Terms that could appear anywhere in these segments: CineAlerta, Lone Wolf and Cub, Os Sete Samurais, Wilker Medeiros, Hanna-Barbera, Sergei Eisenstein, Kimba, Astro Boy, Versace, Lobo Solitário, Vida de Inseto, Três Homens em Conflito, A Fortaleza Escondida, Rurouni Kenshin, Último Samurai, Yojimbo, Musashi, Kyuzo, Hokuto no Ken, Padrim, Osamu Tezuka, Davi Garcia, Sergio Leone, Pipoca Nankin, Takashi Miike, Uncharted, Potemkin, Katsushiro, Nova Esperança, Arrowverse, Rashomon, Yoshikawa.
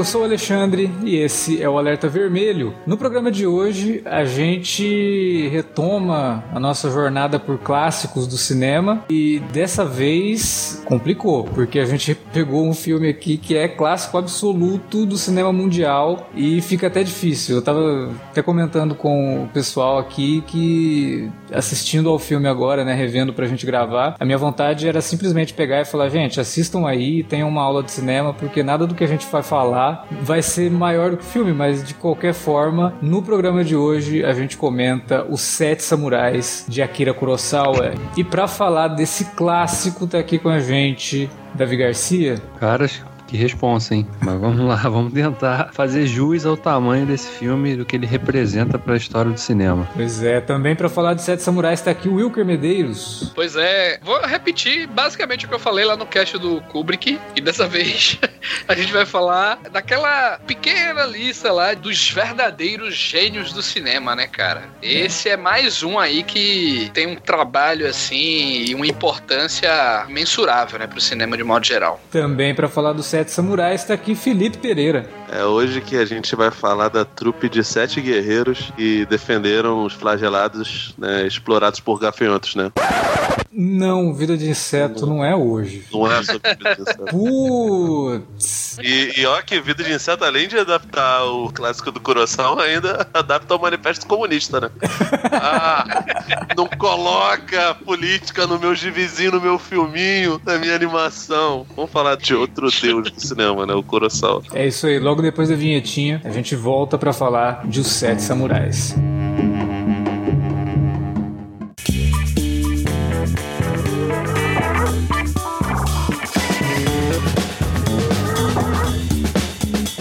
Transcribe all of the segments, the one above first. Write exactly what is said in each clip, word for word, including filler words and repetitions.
eu sou o Alexandre e esse é o Alerta Vermelho. No programa de hoje, a gente retoma a nossa jornada por clássicos do cinema e dessa vez complicou, porque a gente pegou um filme aqui que é clássico absoluto do cinema mundial e fica até difícil. Eu tava até comentando com o pessoal aqui que, assistindo ao filme agora, né, revendo pra gente gravar, a minha vontade era simplesmente pegar e falar, gente, assistam aí, tenham uma aula de cinema, porque nada do que a gente vai falar vai ser maior do que o filme, mas de qualquer forma, no programa de hoje a gente comenta Os Sete Samurais de Akira Kurosawa. E pra falar desse clássico, tá aqui com a gente Davi Garcia. Caras, que responsa, hein? Mas vamos lá, vamos tentar fazer jus ao tamanho desse filme e do que ele representa para a história do cinema. Pois é, também para falar de Sete Samurais está aqui o Wilker Medeiros. Pois é, vou repetir basicamente o que eu falei lá no cast do Kubrick, e dessa vez a gente vai falar daquela pequena lista lá dos verdadeiros gênios do cinema, né, cara? Esse é mais um aí que tem um trabalho assim e uma importância mensurável, né, pro cinema de modo geral. Também para falar do Sete Sete Samurais está aqui Felipe Pereira. É hoje que a gente vai falar da trupe de sete guerreiros que defenderam os flagelados, né, explorados por gafanhotos, né? Não, Vida de Inseto não, não é hoje. Não é sobre Vida de Inseto. Putz! E, e ó que Vida de Inseto, além de adaptar o clássico do Kurosawa, ainda adapta ao Manifesto Comunista, né? Ah, não coloca política no meu gibizinho, no meu filminho, na minha animação. Vamos falar de outro deus do cinema, né? O Kurosawa. É isso aí, logo depois da vinhetinha, a gente volta pra falar de Os Sete Samurais.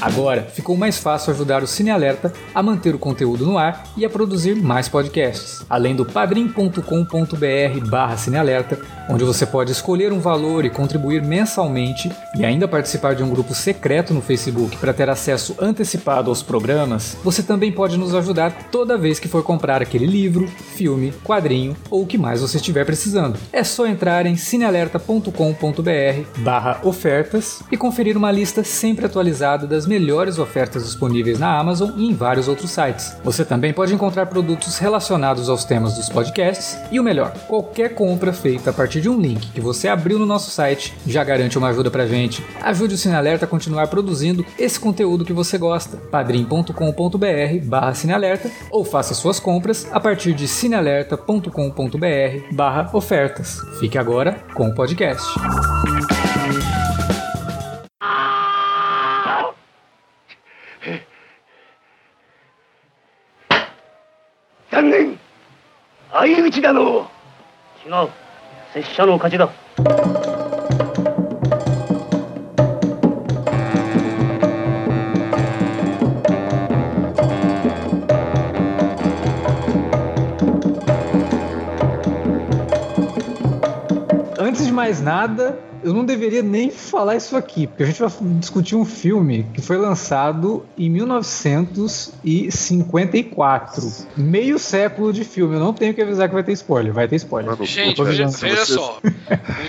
Agora, ficou mais fácil ajudar o CineAlerta a manter o conteúdo no ar e a produzir mais podcasts. Além do padrim.com.br barra CineAlerta, onde você pode escolher um valor e contribuir mensalmente e ainda participar de um grupo secreto no Facebook para ter acesso antecipado aos programas, você também pode nos ajudar toda vez que for comprar aquele livro, filme, quadrinho ou o que mais você estiver precisando. É só entrar em cinealerta.com.br barra ofertas e conferir uma lista sempre atualizada das melhores ofertas disponíveis na Amazon e em vários outros sites. Você também pode encontrar produtos relacionados aos temas dos podcasts e, o melhor, qualquer compra feita a partir de um link que você abriu no nosso site já garante uma ajuda pra gente. Ajude o CineAlerta a continuar produzindo esse conteúdo que você gosta. padrim.com.br barra CineAlerta ou faça suas compras a partir de cinealerta.com.br barra ofertas. Fique agora com o podcast. Antes de mais nada, eu não deveria nem falar isso aqui, porque a gente vai discutir um filme que foi lançado em mil novecentos e cinquenta e quatro. Meio século de filme. Eu não tenho que avisar que vai ter spoiler. Vai ter spoiler. Gente, veja, veja só.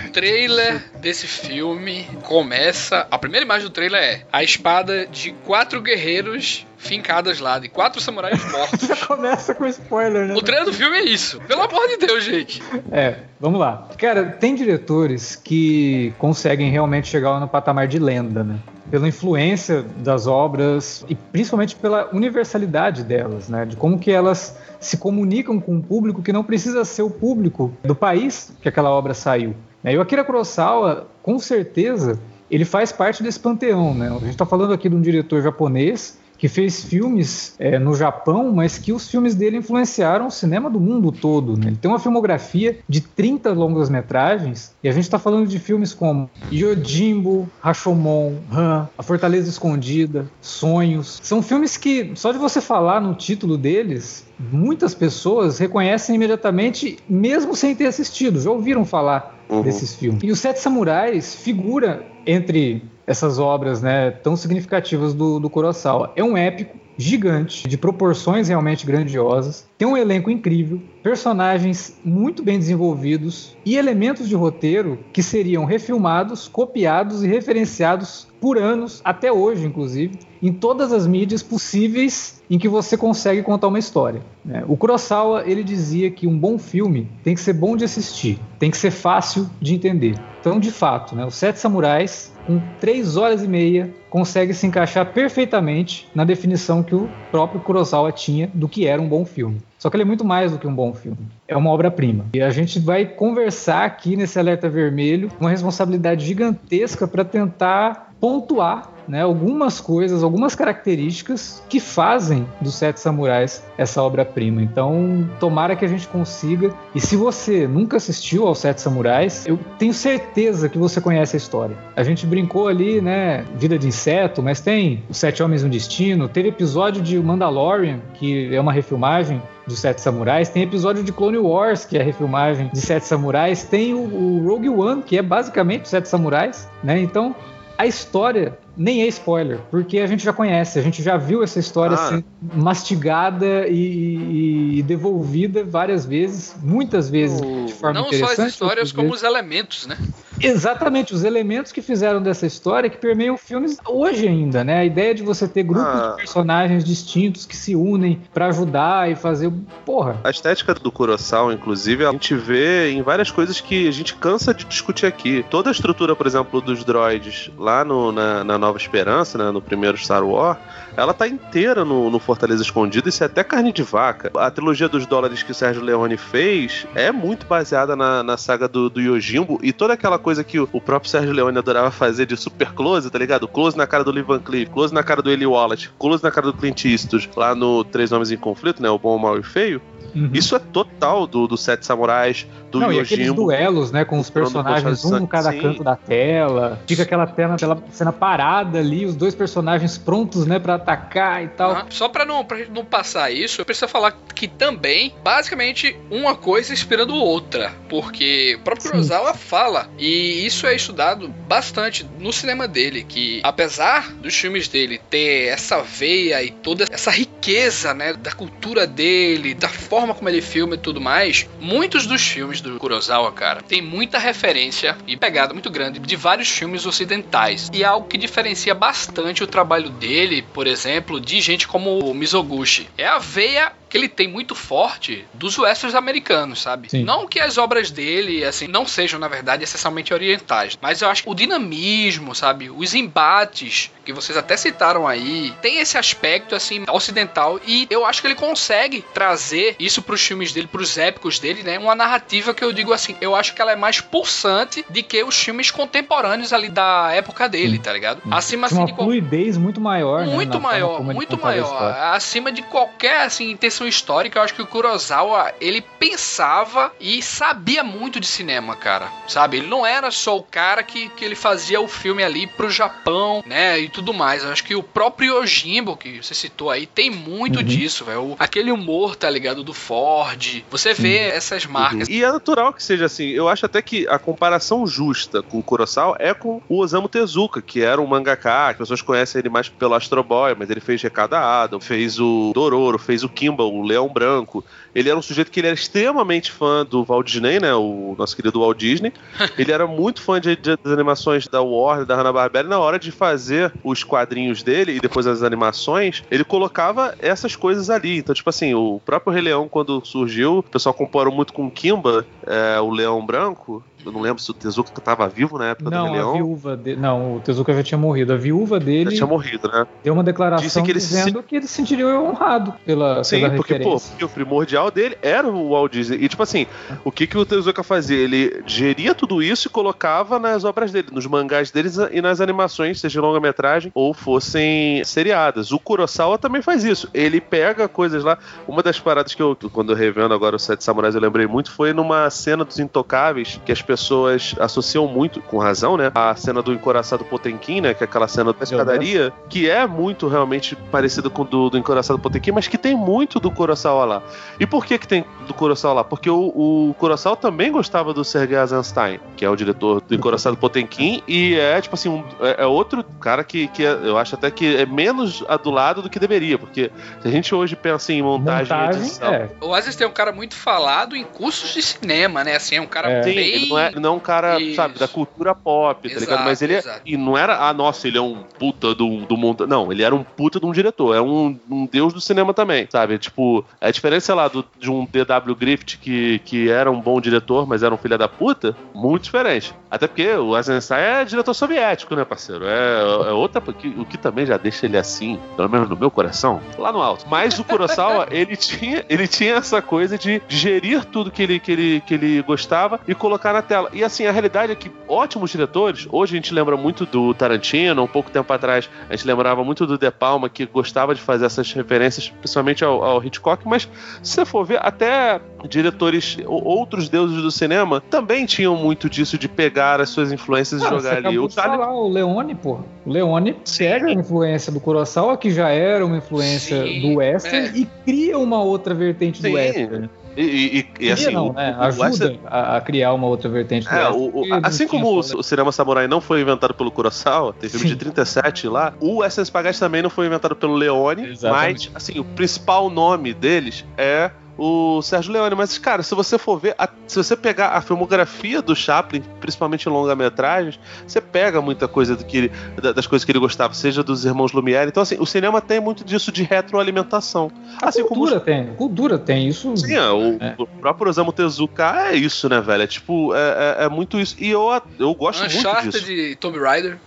O trailer desse filme começa... A primeira imagem do trailer é a espada de quatro guerreiros... fincadas lá, de quatro samurais mortos. Já começa com spoiler, né? O trailer do filme é isso. Pelo amor de Deus, gente. É, vamos lá. Cara, tem diretores que conseguem realmente chegar no patamar de lenda, né? Pela influência das obras e principalmente pela universalidade delas, né? De como que elas se comunicam com um público que não precisa ser o público do país que aquela obra saiu. E o Akira Kurosawa, com certeza, ele faz parte desse panteão, né? A gente está falando aqui de um diretor japonês que fez filmes é, no Japão, mas que os filmes dele influenciaram o cinema do mundo todo, né? Ele tem uma filmografia de trinta longas-metragens, e a gente está falando de filmes como Yojimbo, Rashomon, Han, A Fortaleza Escondida, Sonhos. São filmes que, só de você falar no título deles, muitas pessoas reconhecem imediatamente, mesmo sem ter assistido, já ouviram falar uhum. desses filmes. E Os Sete Samurais figura entre... essas obras, né, tão significativas do, do Kurosawa. É um épico gigante, de proporções realmente grandiosas, tem um elenco incrível, personagens muito bem desenvolvidos e elementos de roteiro que seriam refilmados, copiados e referenciados por anos, até hoje inclusive, em todas as mídias possíveis em que você consegue contar uma história. O Kurosawa, ele dizia que um bom filme tem que ser bom de assistir, tem que ser fácil de entender. Então, de fato, né, Os Sete Samurais, com três horas e meia, consegue se encaixar perfeitamente na definição que o próprio Kurosawa tinha do que era um bom filme. Só que ele é muito mais do que um bom filme. É uma obra-prima. E a gente vai conversar aqui nesse Alerta Vermelho uma responsabilidade gigantesca para tentar pontuar, né, algumas coisas, algumas características que fazem dos Sete Samurais essa obra-prima. Então, tomara que a gente consiga. E se você nunca assistiu aos Sete Samurais, eu tenho certeza que você conhece a história. A gente brincou ali, né, Vida de Inseto, mas tem Os Sete Homens no Destino, teve episódio de Mandalorian, que é uma refilmagem dos Sete Samurais, tem episódio de Clone Wars, que é a refilmagem de Sete Samurais, tem o, o Rogue One, que é basicamente os Sete Samurais, né? Então, a história nem é spoiler, porque a gente já conhece, a gente já viu essa história ah. sendo mastigada e, e devolvida várias vezes, muitas vezes, oh. de forma Não interessante. Não só as histórias, como os elementos, né? Exatamente, os elementos que fizeram dessa história que permeiam filmes hoje ainda, né? A ideia de você ter grupos ah. de personagens distintos que se unem pra ajudar e fazer... Porra! A estética do Kurosawa, inclusive, a gente vê em várias coisas que a gente cansa de discutir aqui. Toda a estrutura, por exemplo, dos droids lá no, na, na Nova Esperança, né, no primeiro Star Wars, ela tá inteira no, no Fortaleza Escondida, isso é até carne de vaca. A trilogia dos dólares que o Sergio Leone fez é muito baseada na, na saga do, do Yojimbo, e toda aquela coisa que o próprio Sergio Leone adorava fazer de super close, tá ligado? Close na cara do Lee Van Cleef, close na cara do Eli Wallach, close na cara do Clint Eastwood, lá no Três Homens em Conflito, né? O Bom, o Mau e o Feio. Uhum. Isso é total do, do Sete Samurais, do Não, Yojimbo. E aqueles duelos, né, com os personagens, um no cada Sim. canto da tela. Fica aquela tela, aquela cena parada ali, os dois personagens prontos, né, pra atacar e tal. Ah, só pra não, pra não passar isso, eu preciso falar que também, basicamente, uma coisa inspirando outra, porque o próprio Kurosawa fala, e isso é estudado bastante no cinema dele, que apesar dos filmes dele ter essa veia e toda essa riqueza, né, da cultura dele, da forma como ele filma e tudo mais, muitos dos filmes do Kurosawa, cara, tem muita referência e pegada muito grande de vários filmes ocidentais. E é algo que diferencia bastante o trabalho dele, por exemplo, de gente como o Mizoguchi. É a veia que ele tem muito forte dos westerns americanos, sabe? Sim. Não que as obras dele, assim, não sejam, na verdade, essencialmente orientais, mas eu acho que o dinamismo, sabe? Os embates, que vocês até citaram aí, tem esse aspecto, assim, ocidental, e eu acho que ele consegue trazer isso pros filmes dele, pros épicos dele, né? Uma narrativa que eu digo assim, eu acho que ela é mais pulsante de que os filmes contemporâneos ali da época dele, tá ligado? Acima, assim, uma de fluidez qual... muito maior, né? Muito maior, muito maior. Acima de qualquer, assim, intenção histórica, eu acho que o Kurosawa, ele pensava e sabia muito de cinema, cara, sabe? Ele não era só o cara que, que ele fazia o filme ali pro Japão, né, e tudo mais. Eu acho que o próprio Yojimbo, que você citou aí, tem muito uhum. disso, velho. Aquele humor, tá ligado, do Ford. Você vê uhum. essas marcas. Uhum. E é natural que seja assim. Eu acho até que a comparação justa com o Kurosawa é com o Osamu Tezuka, que era um mangaka, as pessoas conhecem ele mais pelo Astro Boy, mas ele fez Recado a Adam, fez o Dororo, fez o Kimba, o Leão Branco. Ele era um sujeito que ele era extremamente fã do Walt Disney, né? O nosso querido Walt Disney. Ele era muito fã de, de, das animações da Warner, da Hanna-Barbera. Na hora de fazer os quadrinhos dele e depois as animações, ele colocava essas coisas ali. Então, tipo assim, o próprio Rei Leão, quando surgiu, o pessoal comparou muito com o Kimba, é, o Leão Branco. Eu não lembro se o Tezuka estava vivo na época não, do Rei Leão. Não, a viúva dele... Não, o Tezuka já tinha morrido. A viúva dele... Já tinha morrido, né? Deu uma declaração que dizendo se... que ele se sentiria honrado pela, Sim, pela porque, referência. Sim, porque, pô, o primordial dele era o Walt Disney. E, tipo assim, o que, que o Tezuka fazia? Ele geria tudo isso e colocava nas obras dele, nos mangás deles e nas animações, seja longa-metragem ou fossem seriadas. O Kurosawa também faz isso. Ele pega coisas lá... Uma das paradas que eu, quando eu revendo agora os Sete Samurais, eu lembrei muito, foi numa cena dos Intocáveis, que as pessoas associam muito, com razão, né, a cena do Encoraçado Potemkin, né, que é aquela cena da escadaria, que é muito realmente parecida com do, do Encoraçado Potemkin, mas que tem muito do do Kurosawa lá. E por que que tem do Kurosawa lá? Porque o, o Kurosawa também gostava do Sergei Eisenstein, que é o diretor do Coração do Potemkin, e é tipo assim, um, é, é outro cara que, que é, eu acho até que é menos adulado do que deveria, porque se a gente hoje pensa em montagem, montagem e edição... É. O Eisenstein tem um cara muito falado em cursos de cinema, né? Assim, é um cara é. bem... Sim, ele não é, não é um cara, isso, sabe, da cultura pop, exato, tá ligado? Mas ele é, e não era, ah, nossa, ele é um puta do, do monta... Não, ele era um puta de um diretor, é um, um deus do cinema também, sabe? Tipo, a diferença, sei lá, do, de um D W Griffith que, que era um bom diretor, mas era um filho da puta, muito diferente. Até porque o Eisenstein é diretor soviético, né, parceiro? É, é outra... O que também já deixa ele assim, pelo menos no meu coração, lá no alto. Mas o Kurosawa, ele, tinha, ele tinha essa coisa de gerir tudo que ele, que, ele, que ele gostava e colocar na tela. E assim, a realidade é que ótimos diretores... Hoje a gente lembra muito do Tarantino, um pouco tempo atrás a gente lembrava muito do De Palma, que gostava de fazer essas referências, principalmente ao, ao Hitchcock. Mas se você for ver, até diretores, outros deuses do cinema, também tinham muito disso de pegar as suas influências ah, e jogar ali. O falar, Tali... o Leone, pô. O Leone pega a influência do Kurosawa, que já era uma influência, sim, do western, é, e cria uma outra vertente, sim, do western. E, e, e, e assim, não, o, né? o, ajuda o western... a, a criar uma outra vertente do é, western. O, o, assim como o, o cinema samurai não foi inventado pelo Kurosawa, tem filme, sim, de trinta e sete lá, o western Spaghetti também não foi inventado pelo Leone, exatamente, mas assim, o principal nome deles é o Sergio Leone. Mas, cara, se você for ver, a, se você pegar a filmografia do Chaplin, principalmente em longa-metragens, você pega muita coisa do que ele, das coisas que ele gostava, seja dos irmãos Lumière. Então, assim, o cinema tem muito disso de retroalimentação. A assim, cultura como... tem, a cultura tem isso. Sim, é, o, é. o próprio Osamu Tezuka é isso, né, velho? É tipo, é, é, é muito isso. E eu, eu gosto muito disso. Uma charta de Tomb Raider.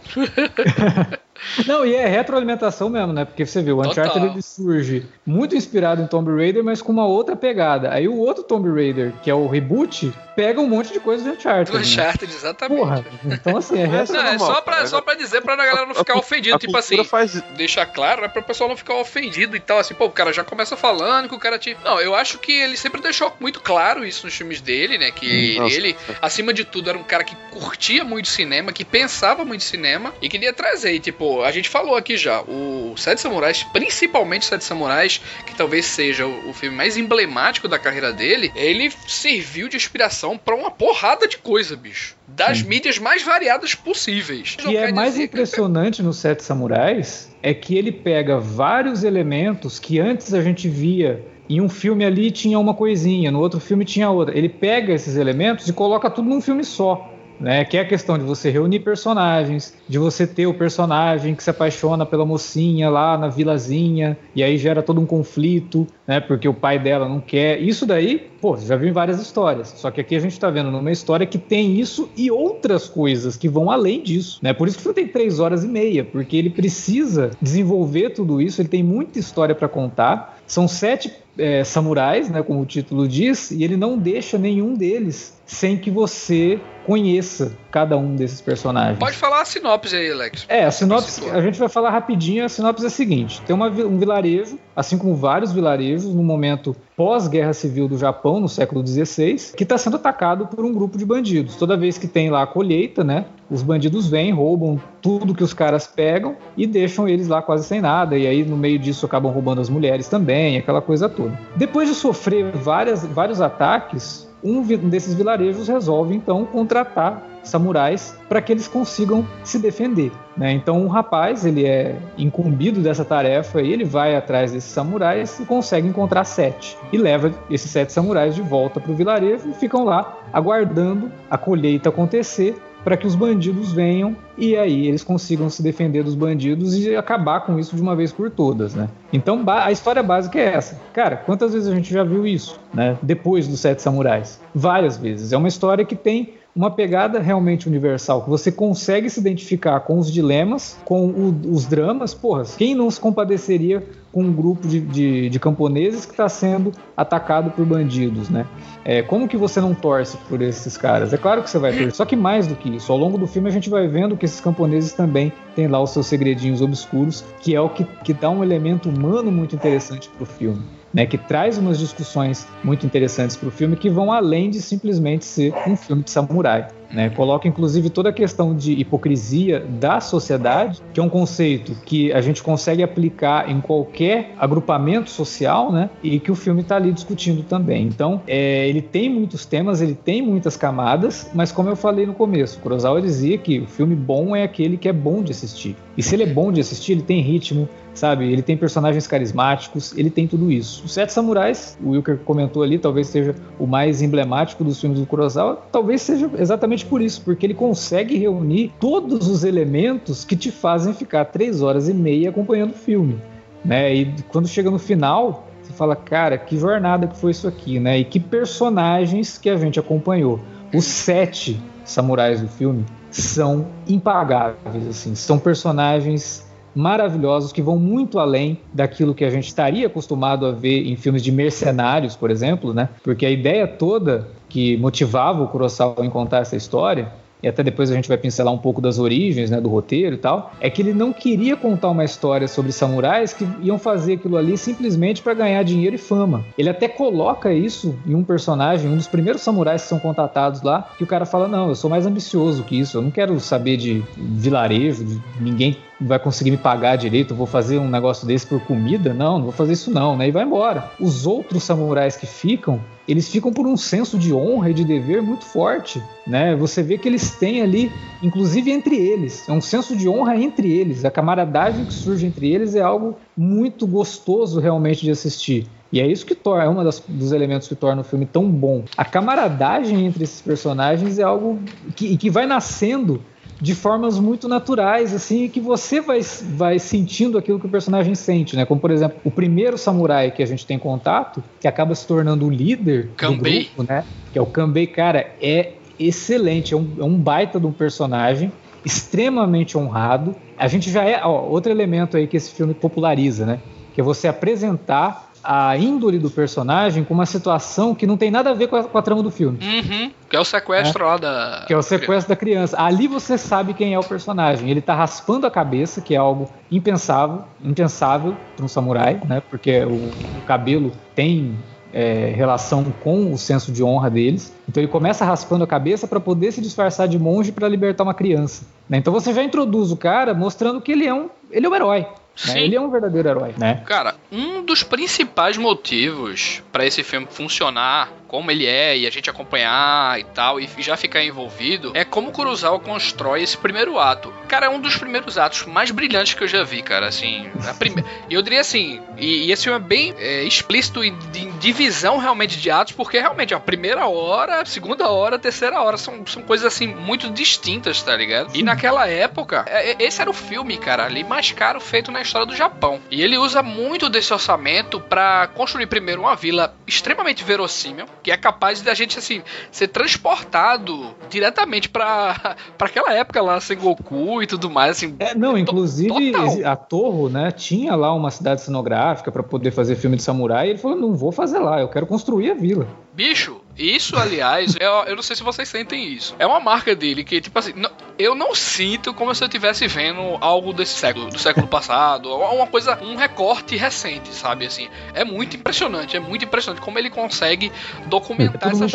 Não, e é retroalimentação mesmo, né? Porque você viu, o Uncharted ele surge muito inspirado em Tomb Raider, mas com uma outra pegada. Aí o outro Tomb Raider, que é o reboot, pega um monte de coisa do Uncharted. Do Uncharted, né? Exatamente. Porra, então assim, é retroalimentação. É só pra, cara, só pra dizer, pra a galera não ficar ofendida. Tipo assim, faz... deixar claro, né? Pra o pessoal não ficar ofendido e tal. Assim, pô, o cara já começa falando que o cara tinha... Não, eu acho que ele sempre deixou muito claro isso nos filmes dele, né? Que Nossa. ele, acima de tudo, era um cara que curtia muito cinema, que pensava muito cinema e queria trazer. E, tipo, a gente falou aqui já, o Sete Samurais, principalmente o Sete Samurais, que talvez seja o, o filme mais emblemático da carreira dele, ele serviu de inspiração pra uma porrada de coisa, bicho. Das Sim. mídias mais variadas possíveis. O que é mais dizer, impressionante no Sete Samurais é que ele pega vários elementos que antes a gente via... Em um filme ali tinha uma coisinha, no outro filme tinha outra. Ele pega esses elementos e coloca tudo num filme só. Né, que é a questão de você reunir personagens, de você ter o personagem que se apaixona pela mocinha lá na vilazinha, e aí gera todo um conflito, né, porque o pai dela não quer. Isso daí, pô, já viu em várias histórias. Só que aqui a gente tá vendo numa história que tem isso e outras coisas que vão além disso, né? Por isso que o filme tem três horas e meia, porque ele precisa desenvolver tudo isso, ele tem muita história pra contar. São sete é, samurais, né, como o título diz, e ele não deixa nenhum deles sem que você conheça cada um desses personagens. Pode falar a sinopse aí, Alex. É, a sinopse, a gente vai falar rapidinho. A sinopse é a seguinte: tem uma, um vilarejo, assim como vários vilarejos, no momento pós-guerra civil do Japão, no século dezesseis, que está sendo atacado por um grupo de bandidos. Toda vez que tem lá a colheita, né, os bandidos vêm, roubam tudo que os caras pegam e deixam eles lá quase sem nada, e aí no meio disso acabam roubando as mulheres também, aquela coisa toda. Depois de sofrer várias, vários ataques, um desses vilarejos resolve então contratar samurais para que eles consigam se defender, né? Então um rapaz, ele é incumbido dessa tarefa e ele vai atrás desses samurais e consegue encontrar sete e leva esses sete samurais de volta para o vilarejo e ficam lá aguardando a colheita acontecer para que os bandidos venham e aí eles consigam se defender dos bandidos e acabar com isso de uma vez por todas, né? Então a história básica é essa. Cara, quantas vezes a gente já viu isso, né? Depois dos Sete Samurais? Várias vezes. É uma história que tem uma pegada realmente universal, que você consegue se identificar com os dilemas, com o, os dramas. Porra, quem não se compadeceria com um grupo de, de, de camponeses que está sendo atacado por bandidos, né? É, como que você não torce por esses caras? É claro que você vai torcer, só que mais do que isso, ao longo do filme a gente vai vendo que esses camponeses também têm lá os seus segredinhos obscuros, que é o que, que dá um elemento humano muito interessante pro filme, né, que traz umas discussões muito interessantes para o filme, que vão além de simplesmente ser um filme de samurai. né? Coloca inclusive toda a questão de hipocrisia da sociedade, que é um conceito que a gente consegue aplicar em qualquer agrupamento social, né? E que o filme está ali discutindo também. Então, é, ele tem muitos temas, ele tem muitas camadas, mas como eu falei no começo, Kurosawa dizia que o filme bom é aquele que é bom de assistir. E se ele é bom de assistir, ele tem ritmo, sabe? Ele tem personagens carismáticos, ele tem tudo isso. Os Sete Samurais, o Wilker comentou ali, talvez seja o mais emblemático dos filmes do Kurosawa, talvez seja exatamente por isso, porque ele consegue reunir todos os elementos que te fazem ficar três horas e meia acompanhando o filme, né? E quando chega no final, você fala, cara, que jornada que foi isso aqui, né? E que personagens que a gente acompanhou. Os sete samurais do filme são impagáveis, assim, são personagens maravilhosos que vão muito além daquilo que a gente estaria acostumado a ver em filmes de mercenários, por exemplo, né? Porque a ideia toda que motivava o Kurosawa em contar essa história, e até depois a gente vai pincelar um pouco das origens, né, do roteiro e tal, é que ele não queria contar uma história sobre samurais que iam fazer aquilo ali simplesmente para ganhar dinheiro e fama. Ele até coloca isso em um personagem, um dos primeiros samurais que são contratados lá, que o cara fala, não, eu sou mais ambicioso que isso, eu não quero saber de vilarejo, de ninguém vai conseguir me pagar direito, vou fazer um negócio desse por comida, não, não vou fazer isso não, né? E vai embora. Os outros samurais que ficam, eles ficam por um senso de honra e de dever muito forte, né? Você vê que eles têm ali, inclusive entre eles, é um senso de honra entre eles, a camaradagem que surge entre eles é algo muito gostoso realmente de assistir. E é isso que torna, é um dos elementos que torna o filme tão bom. A camaradagem entre esses personagens é algo que, que vai nascendo de formas muito naturais, assim, que você vai, vai sentindo aquilo que o personagem sente, né? Como, por exemplo, o primeiro samurai que a gente tem contato, que acaba se tornando o líder Kanbei. Do grupo, né? Que é o Kanbei, cara, é excelente, é um, é um baita de um personagem, extremamente honrado. A gente já é... Ó, outro elemento aí que esse filme populariza, né? Que é você apresentar a índole do personagem com uma situação que não tem nada a ver com a, com a trama do filme. Uhum, que é o sequestro é, lá da... Que é o sequestro da criança. Ali você sabe quem é o personagem. Ele tá raspando a cabeça, que é algo impensável, impensável para um samurai, né? Porque o, o cabelo tem... É, relação com o senso de honra deles. Então ele começa raspando a cabeça para poder se disfarçar de monge para libertar uma criança, né? Então você já introduz o cara mostrando que ele é um, ele é um herói, né? Ele é um verdadeiro herói, né? Cara, um dos principais motivos para esse filme funcionar como ele é e a gente acompanhar e tal e já ficar envolvido é como Kurosawa constrói esse primeiro ato. Cara, é um dos primeiros atos mais brilhantes que eu já vi, cara, assim, a prime... eu diria assim, e, e esse filme é bem é, explícito em divisão realmente de atos, porque realmente a primeira hora, a segunda hora, a terceira hora são, são coisas assim muito distintas, tá ligado? E naquela época esse era o filme, cara, ali mais caro feito na história do Japão, e ele usa muito desse orçamento pra construir primeiro uma vila extremamente verossímil, que é capaz da gente, assim, ser transportado diretamente pra, pra aquela época lá, Sengoku e tudo mais, assim. É, não, inclusive total. A Toho, né, tinha lá uma cidade cenográfica pra poder fazer filme de samurai, e ele falou, não vou fazer lá, eu quero construir a vila. Bicho, isso, aliás, eu, eu não sei se vocês sentem isso. É uma marca dele que, tipo assim, não, eu não sinto como se eu estivesse vendo algo desse século, do século passado, uma coisa, um recorte recente, sabe, assim. É muito impressionante, é muito impressionante como ele consegue documentar é essas...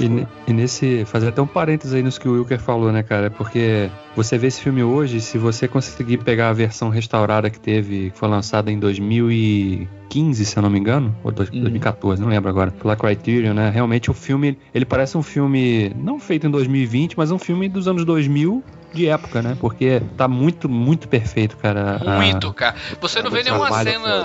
E, né? e nesse, fazer até um parênteses aí nos que o Wilker falou, né, cara, porque você vê esse filme hoje, se você conseguir pegar a versão restaurada que teve, que foi lançada em dois mil e quinze, se eu não me engano, ou dois mil e quatorze, uhum. Não lembro agora, pela Criterion, né? Realmente o filme, ele parece um filme não feito em dois mil e vinte, mas um filme dos anos dois mil de época, né? Porque tá muito, muito perfeito, cara. Muito, a, cara. Você não vê nenhuma cena,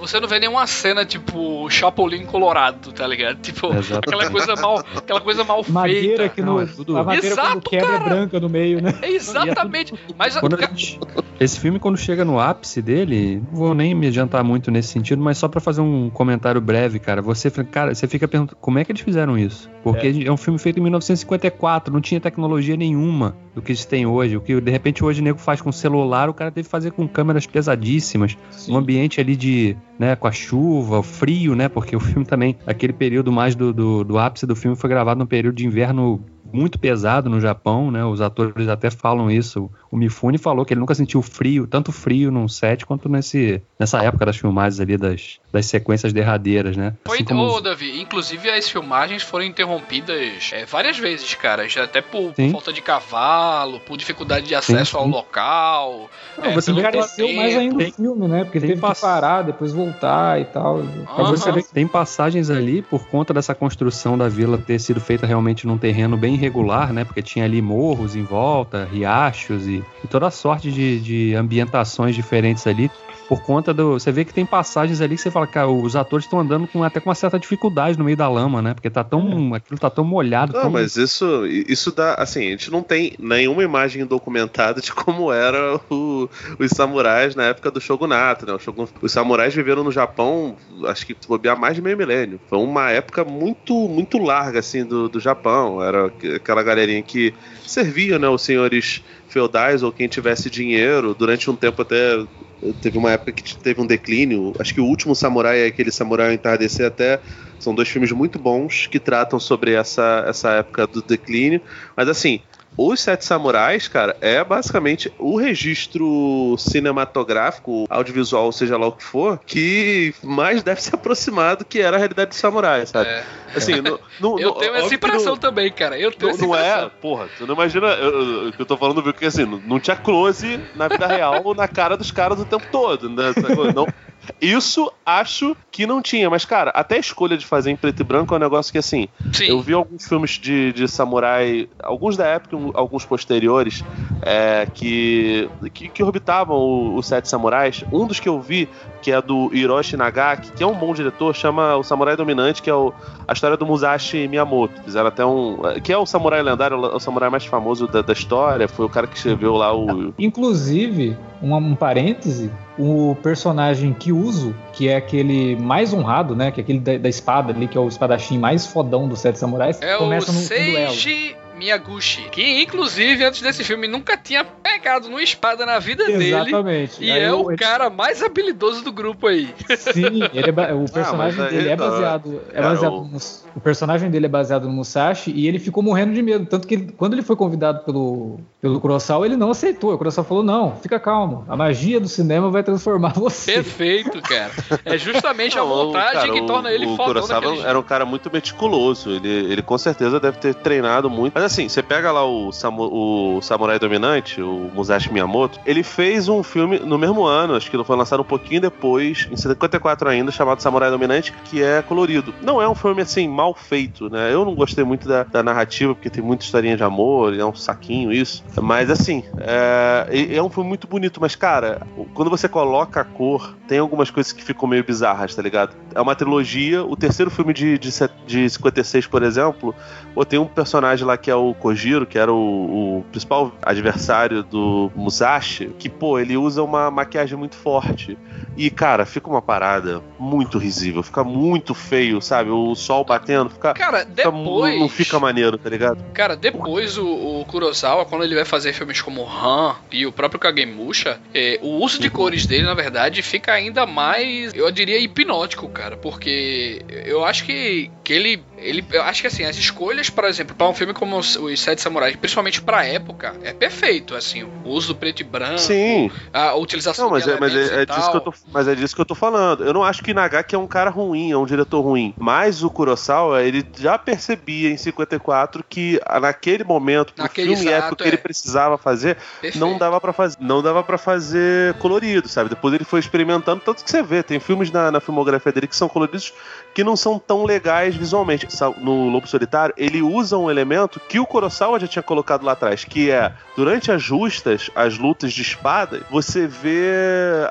você não vê nenhuma cena tipo Chapolin Colorado, tá ligado? Tipo, exato, aquela coisa mal, aquela coisa mal madeira feita. Que no, não, é tudo... A madeira exato, quando quebra, cara, é branca no meio, né? É exatamente. Mas a... gente, esse filme, quando chega no ápice dele, não vou nem me adiantar muito nesse sentido, mas só pra fazer um comentário breve, cara, você, cara, você fica perguntando como é que eles fizeram isso? Porque é. é um filme feito em mil novecentos e cinquenta e quatro, não tinha tecnologia nenhuma do que eles têm hoje. O que de repente hoje o nego faz com celular, o cara teve que fazer com câmeras pesadíssimas. Sim. Um ambiente ali de, né, com a chuva, o frio, né, porque o filme também, aquele período mais do, do, do ápice do filme foi gravado num período de inverno muito pesado no Japão, né? Os atores até falam isso. O Mifune falou que ele nunca sentiu frio, tanto frio num set quanto nesse, nessa época das filmagens ali, das, das sequências derradeiras, né? Assim foi, como... oh, Davi, inclusive as filmagens foram interrompidas é, várias vezes, cara, até por, por falta de cavalo, por dificuldade de acesso sim, sim. ao local. Não, é, você encareceu mais ainda o filme, né? Porque tem teve pass... que parar, depois voltar e tal. Uhum. Você vê que tem passagens ali, por conta dessa construção da vila ter sido feita realmente num terreno bem irregular, né? Porque tinha ali morros em volta, riachos e, e toda sorte de, de ambientações diferentes ali. Por conta do... Você vê que tem passagens ali que você fala, cara, os atores estão andando com, até com uma certa dificuldade no meio da lama, né? Porque tá tão... Aquilo tá tão molhado. Não, tão... mas isso, isso dá... Assim, a gente não tem nenhuma imagem documentada de como eram os samurais na época do Shogunato, né? O Shogun, os samurais viveram no Japão, acho que bobear mais de meio milênio. Foi uma época muito, muito larga, assim, do, do Japão. Era aquela galerinha que servia, né? Os senhores feudais ou quem tivesse dinheiro. Durante um tempo até... Teve uma época que teve um declínio. Acho que o Último Samurai é aquele Samurai ao Entardecer até. São dois filmes muito bons que tratam sobre essa, essa época do declínio. Mas assim, Os Sete Samurais, cara, é basicamente o registro cinematográfico, audiovisual, ou seja lá o que for, que mais deve se aproximar do que era a realidade dos samurais, sabe? É. Assim, no, no, eu no, tenho essa impressão no, também, cara. Eu tenho no, essa não impressão. É, porra, tu não imagina o que eu tô falando, porque assim, não tinha close na vida real ou na cara dos caras o tempo todo, né? Não. Isso acho que não tinha, mas cara, até a escolha de fazer em preto e branco é um negócio que assim, sim. Eu vi alguns filmes de, de samurai, alguns da época, alguns posteriores, é, que, que, que orbitavam os Sete Samurais. Um dos que eu vi, que é do Hiroshi Inagaki, que é um bom diretor, chama O Samurai Dominante, que é o, a história do Musashi e Miyamoto. Fizeram até um... Que é o samurai lendário, o samurai mais famoso da, da história, foi o cara que escreveu lá o... Inclusive, um, um parêntese, o personagem Kyuzo, que é aquele mais honrado, né? Que é aquele da, da espada ali, que é o espadachim mais fodão dos Sete Samurais. É começa o no, Seiji Miyaguchi, que inclusive antes desse filme nunca tinha pegado numa espada na vida dele. Exatamente. E aí é o ele... cara mais habilidoso do grupo aí. Sim, ele é, o personagem ah, dele é baseado, é baseado o... No, o personagem dele é baseado no Musashi e ele ficou morrendo de medo, tanto que ele, quando ele foi convidado pelo, pelo Kurosawa, ele não aceitou. O Kurosawa falou, não, fica calmo, a magia do cinema vai transformar você. Perfeito, cara. É justamente não, a vontade cara, que o, torna ele fodão. O Kurosawa era jeito. Um cara muito meticuloso, ele, ele com certeza deve ter treinado muito. Mas assim, você pega lá o, Samu, o Samurai Dominante, o Musashi Miyamoto, ele fez um filme no mesmo ano, acho que foi lançado um pouquinho depois, em cinquenta e quatro ainda, chamado Samurai Dominante, que é colorido. Não é um filme assim, mal feito, né? Eu não gostei muito da, da narrativa, porque tem muita historinha de amor, é um saquinho isso, mas assim, é, é um filme muito bonito, mas cara, quando você coloca a cor, tem algumas coisas que ficam meio bizarras, tá ligado? É uma trilogia, o terceiro filme de, de, de cinquenta e seis, por exemplo, tem um personagem lá que é o Kojiro, que era o, o principal adversário do Musashi, que, pô, ele usa uma maquiagem muito forte. E, cara, fica uma parada muito risível, fica muito feio, sabe? O sol batendo, fica... Cara, depois... Fica, não fica maneiro, tá ligado? Cara, depois o, o Kurosawa, quando ele vai fazer filmes como Han e o próprio Kagemusha, é, o uso de cores dele, na verdade, fica ainda mais, eu diria, hipnótico, cara, porque eu acho que, que ele, ele... Eu acho que, assim, as escolhas, por exemplo, pra um filme como Os, os Sete Samurais, principalmente pra época, é perfeito, assim, o uso do preto e branco, sim. a utilização não, mas de é, mas é, é disso que eu tô, mas é disso que eu tô falando. Eu não acho que Inagaki é um cara ruim, é um diretor ruim, mas o Kurosawa, ele já percebia em cinquenta e quatro que naquele momento, pro naquele filme exato, época que é. ele precisava fazer, perfeito. não dava pra fazer, não dava pra fazer colorido, sabe? Depois ele foi experimentando, tanto que você vê, tem filmes na, na filmografia dele que são coloridos que não são tão legais visualmente. No Lobo Solitário, ele usa um elemento que o Kurosawa já tinha colocado lá atrás, que é, durante as justas, as lutas de espada, você vê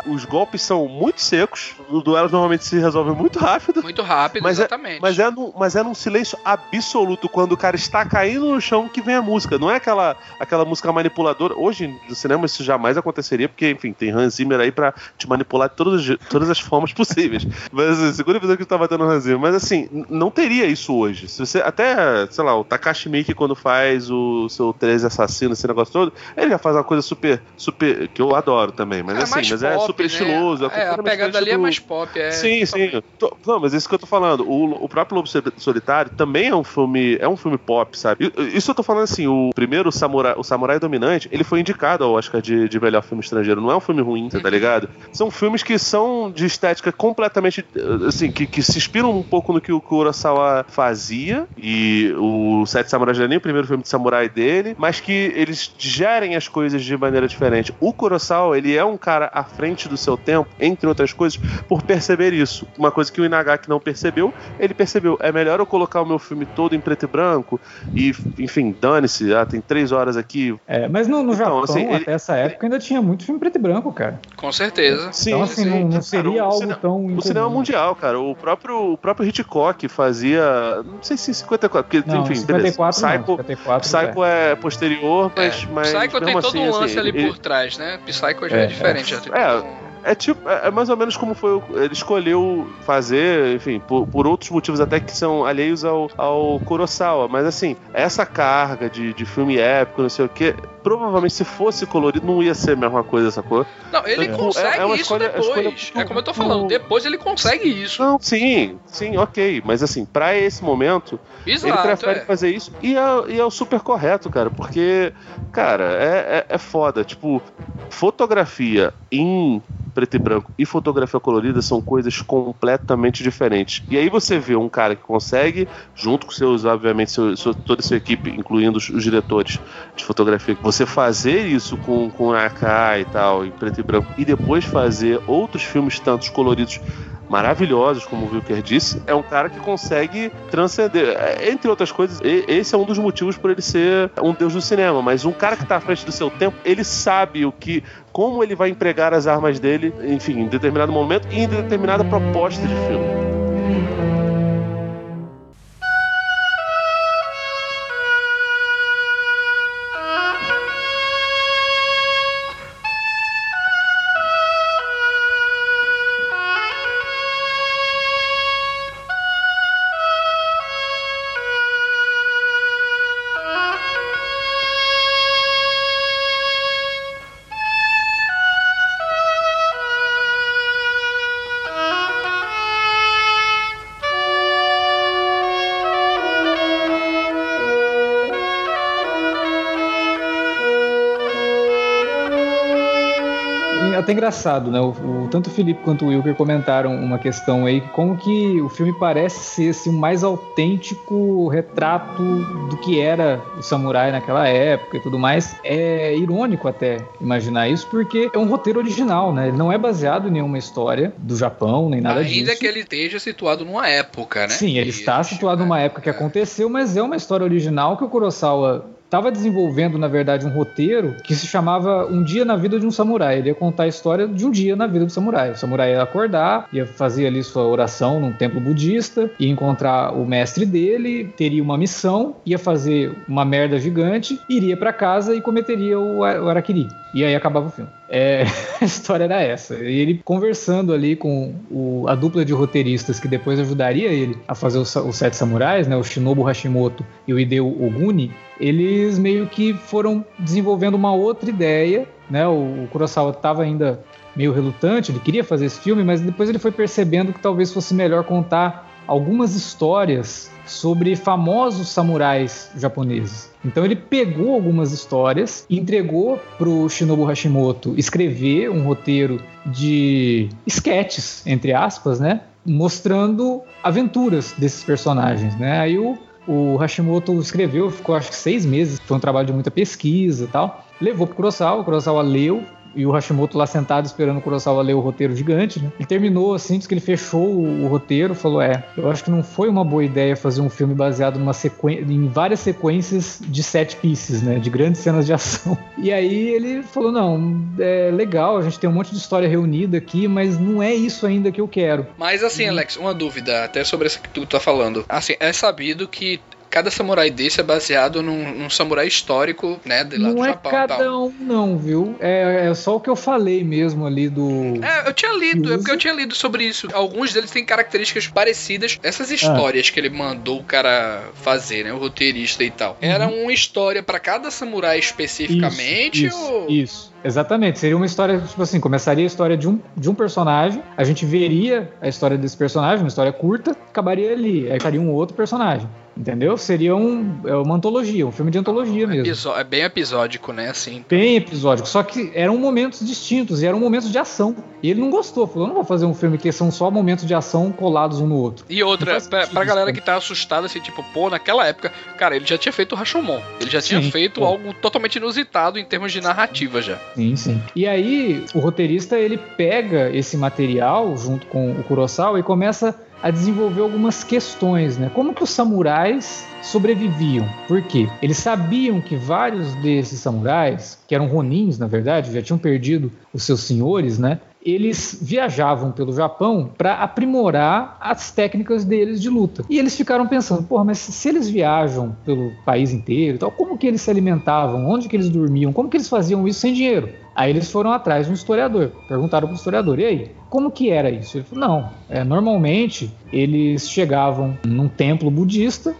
os golpes são muito secos, os duelos normalmente se resolvem muito rápido. Muito rápido, mas exatamente. É, mas, é num, mas é num silêncio absoluto, quando o cara está caindo no chão que vem a música. Não é aquela, aquela música manipuladora. Hoje, no cinema, isso jamais aconteceria, porque, enfim, tem Hans Zimmer aí pra te manipular de todas, todas as formas possíveis. Mas, segura a visão que eu tava tendo Hans Zimmer. Mas, assim, não teria isso isso hoje. Se você, até, sei lá, o Takashi Miike, quando faz o seu treze assassino, esse negócio todo, ele já faz uma coisa super, super, que eu adoro também, mas é, assim, mas pop, é super, né? Estiloso. É, é a pegada ali do... é mais pop. É... Sim, sim. Tô, não, mas isso que eu tô falando, o, o próprio Lobo Solitário também é um filme, é um filme pop, sabe? Isso eu tô falando assim, o primeiro, o Samurai, o Samurai Dominante, ele foi indicado ao Oscar de, de melhor filme estrangeiro, não é um filme ruim, tá ligado? São filmes que são de estética completamente, assim, que, que se inspiram um pouco no que o Kurosawa fazia, e o Sete Samurais é nem o primeiro filme de samurai dele, mas que eles gerem as coisas de maneira diferente. O Kurosawa, ele é um cara à frente do seu tempo, entre outras coisas, por perceber isso. Uma coisa que o Inagaki não percebeu, ele percebeu, é melhor eu colocar o meu filme todo em preto e branco e, enfim, dane-se, ah, tem três horas aqui. É, mas no, no Japão, então, assim, até ele, essa época, ainda tinha muito filme preto e branco, cara. Com certeza. Sim, então, assim, sim, não, não seria cara, algo cinema, tão... O cinema mundial, cara, o próprio, o próprio Hitchcock fazia, não sei se em cinquenta e quatro, porque, não, enfim, cinquenta e quatro, beleza. Psycho, não, cinquenta e quatro, Psycho é, é posterior, mas... É. mas Psycho tem todo assim, um lance assim, ali ele... por trás, né? Psycho já é, é diferente. É, já tem é. Todo... É, tipo, é mais ou menos como foi. Ele escolheu fazer, enfim, por, por outros motivos até que são alheios ao, ao Kurosawa. Mas assim, essa carga de, de filme épico, não sei o quê, provavelmente se fosse colorido não ia ser a mesma coisa, essa cor. Não, ele então, consegue é, é isso escolha, depois. Escolha... É como eu tô falando, depois ele consegue isso. Não, sim, sim, ok. Mas assim, pra esse momento, exato, ele prefere é. fazer isso. E é, e é o super correto, cara. Porque, cara, é, é, é foda. Tipo, fotografia em preto e branco e fotografia colorida são coisas completamente diferentes. E aí você vê um cara que consegue, junto com seus, obviamente, seu, seu, toda a sua equipe, incluindo os, os diretores de fotografia, você fazer isso com, com A K e tal, em preto e branco, e depois fazer outros filmes tantos coloridos maravilhosos, como o Wilker disse, é um cara que consegue transcender. Entre outras coisas, esse é um dos motivos por ele ser um deus do cinema, mas um cara que está à frente do seu tempo, ele sabe o que, como ele vai empregar as armas dele, enfim, em determinado momento e em determinada proposta de filme. Até engraçado, né? O, o, tanto o Felipe quanto o Wilker comentaram uma questão aí, como que o filme parece ser assim, o mais autêntico retrato do que era o samurai naquela época e tudo mais. É irônico até imaginar isso, porque é um roteiro original, né? Ele não é baseado em nenhuma história do Japão, nem nada Ainda disso. Ainda que ele esteja situado numa época, né? Sim, ele está situado numa época que aconteceu, mas é uma história original que o Kurosawa... estava desenvolvendo, na verdade, um roteiro que se chamava Um Dia na Vida de um Samurai. Ele ia contar a história de um dia na vida do samurai. O samurai ia acordar, ia fazer ali sua oração num templo budista, ia encontrar o mestre dele, teria uma missão, ia fazer uma merda gigante, iria pra casa e cometeria o harakiri. E aí acabava o filme. É, a história era essa. E ele conversando ali com o, a dupla de roteiristas que depois ajudaria ele a fazer os, os Sete Samurais, né, o Shinobu Hashimoto e o Hideo Oguni, eles meio que foram desenvolvendo uma outra ideia, né? O, o Kurosawa estava ainda meio relutante, ele queria fazer esse filme, mas depois ele foi percebendo que talvez fosse melhor contar algumas histórias sobre famosos samurais japoneses. Então ele pegou algumas histórias, entregou pro Shinobu Hashimoto escrever um roteiro de esquetes, entre aspas, né? Mostrando aventuras desses personagens, né? Aí o O Hashimoto escreveu, ficou acho que seis meses, foi um trabalho de muita pesquisa e tal. Levou pro Kurosawa, o Kurosawa leu, e o Hashimoto lá sentado esperando o Kurosawa ler o roteiro gigante, né? Ele terminou assim, disse que ele fechou o, o roteiro, falou, é, eu acho que não foi uma boa ideia fazer um filme baseado numa sequen- em várias sequências de set pieces, né? De grandes cenas de ação. E aí ele falou, não, é legal, a gente tem um monte de história reunida aqui, mas não é isso ainda que eu quero. Mas assim, Alex, uma dúvida até sobre essa que tu tá falando. Assim, é sabido que cada samurai desse é baseado num, num samurai histórico, né, de lá não do é Japão. Não é cada um, não, viu? É, é só o que eu falei mesmo ali do... É, eu tinha lido, é porque eu tinha lido sobre isso. Alguns deles têm características parecidas. Essas histórias ah. que ele mandou o cara fazer, né, o roteirista e tal. Uhum. Era uma história pra cada samurai especificamente? Isso, ou... isso, isso. Exatamente, seria uma história, tipo assim, começaria a história de um, de um personagem, a gente veria a história desse personagem, uma história curta, acabaria ali, aí estaria um outro personagem. Entendeu? Seria um, uma antologia, um filme de antologia ah, mesmo. É bem episódico, né? Assim. Bem episódico, só que eram momentos distintos e eram momentos de ação. E ele não gostou, falou, eu não vou fazer um filme que são só momentos de ação colados um no outro. E outra, pra, pra galera que tá assustada, assim, tipo, pô, naquela época, cara, ele já tinha feito o Rashomon. Ele já sim, tinha feito pô. algo totalmente inusitado em termos de narrativa já. Sim, sim. E aí, o roteirista, ele pega esse material junto com o Kurosawa e começa... a desenvolver algumas questões, né? Como que os samurais sobreviviam? Por quê? Eles sabiam que vários desses samurais, que eram ronins, na verdade, já tinham perdido os seus senhores, né? Eles viajavam pelo Japão para aprimorar as técnicas deles de luta. E eles ficaram pensando, porra, mas se eles viajam pelo país inteiro, tal, como que eles se alimentavam? Onde que eles dormiam? Como que eles faziam isso sem dinheiro? Aí eles foram atrás de um historiador, perguntaram pro historiador, e aí, como que era isso? Ele falou, não, é, normalmente eles chegavam num templo budista,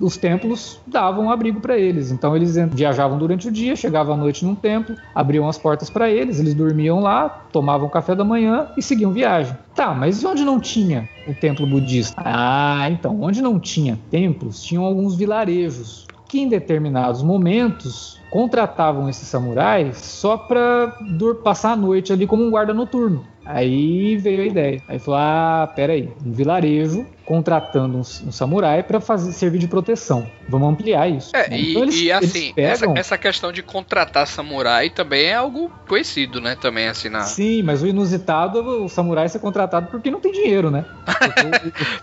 os templos davam abrigo para eles, então eles viajavam durante o dia, chegavam à noite num templo, abriam as portas para eles, eles dormiam lá, tomavam café da manhã e seguiam viagem. Tá, mas e onde não tinha o templo budista? Ah, então, onde não tinha templos, tinham alguns vilarejos, que em determinados momentos contratavam esses samurais só para passar a noite ali como um guarda noturno. Aí veio a ideia, aí falou, ah, peraí, um vilarejo contratando um, um samurai pra fazer, servir de proteção, vamos ampliar isso. É, né? e, então eles, e assim, pegam... essa, essa questão de contratar samurai também é algo conhecido, né, também assim na... Sim, mas o inusitado, o samurai ser contratado porque não tem dinheiro, né?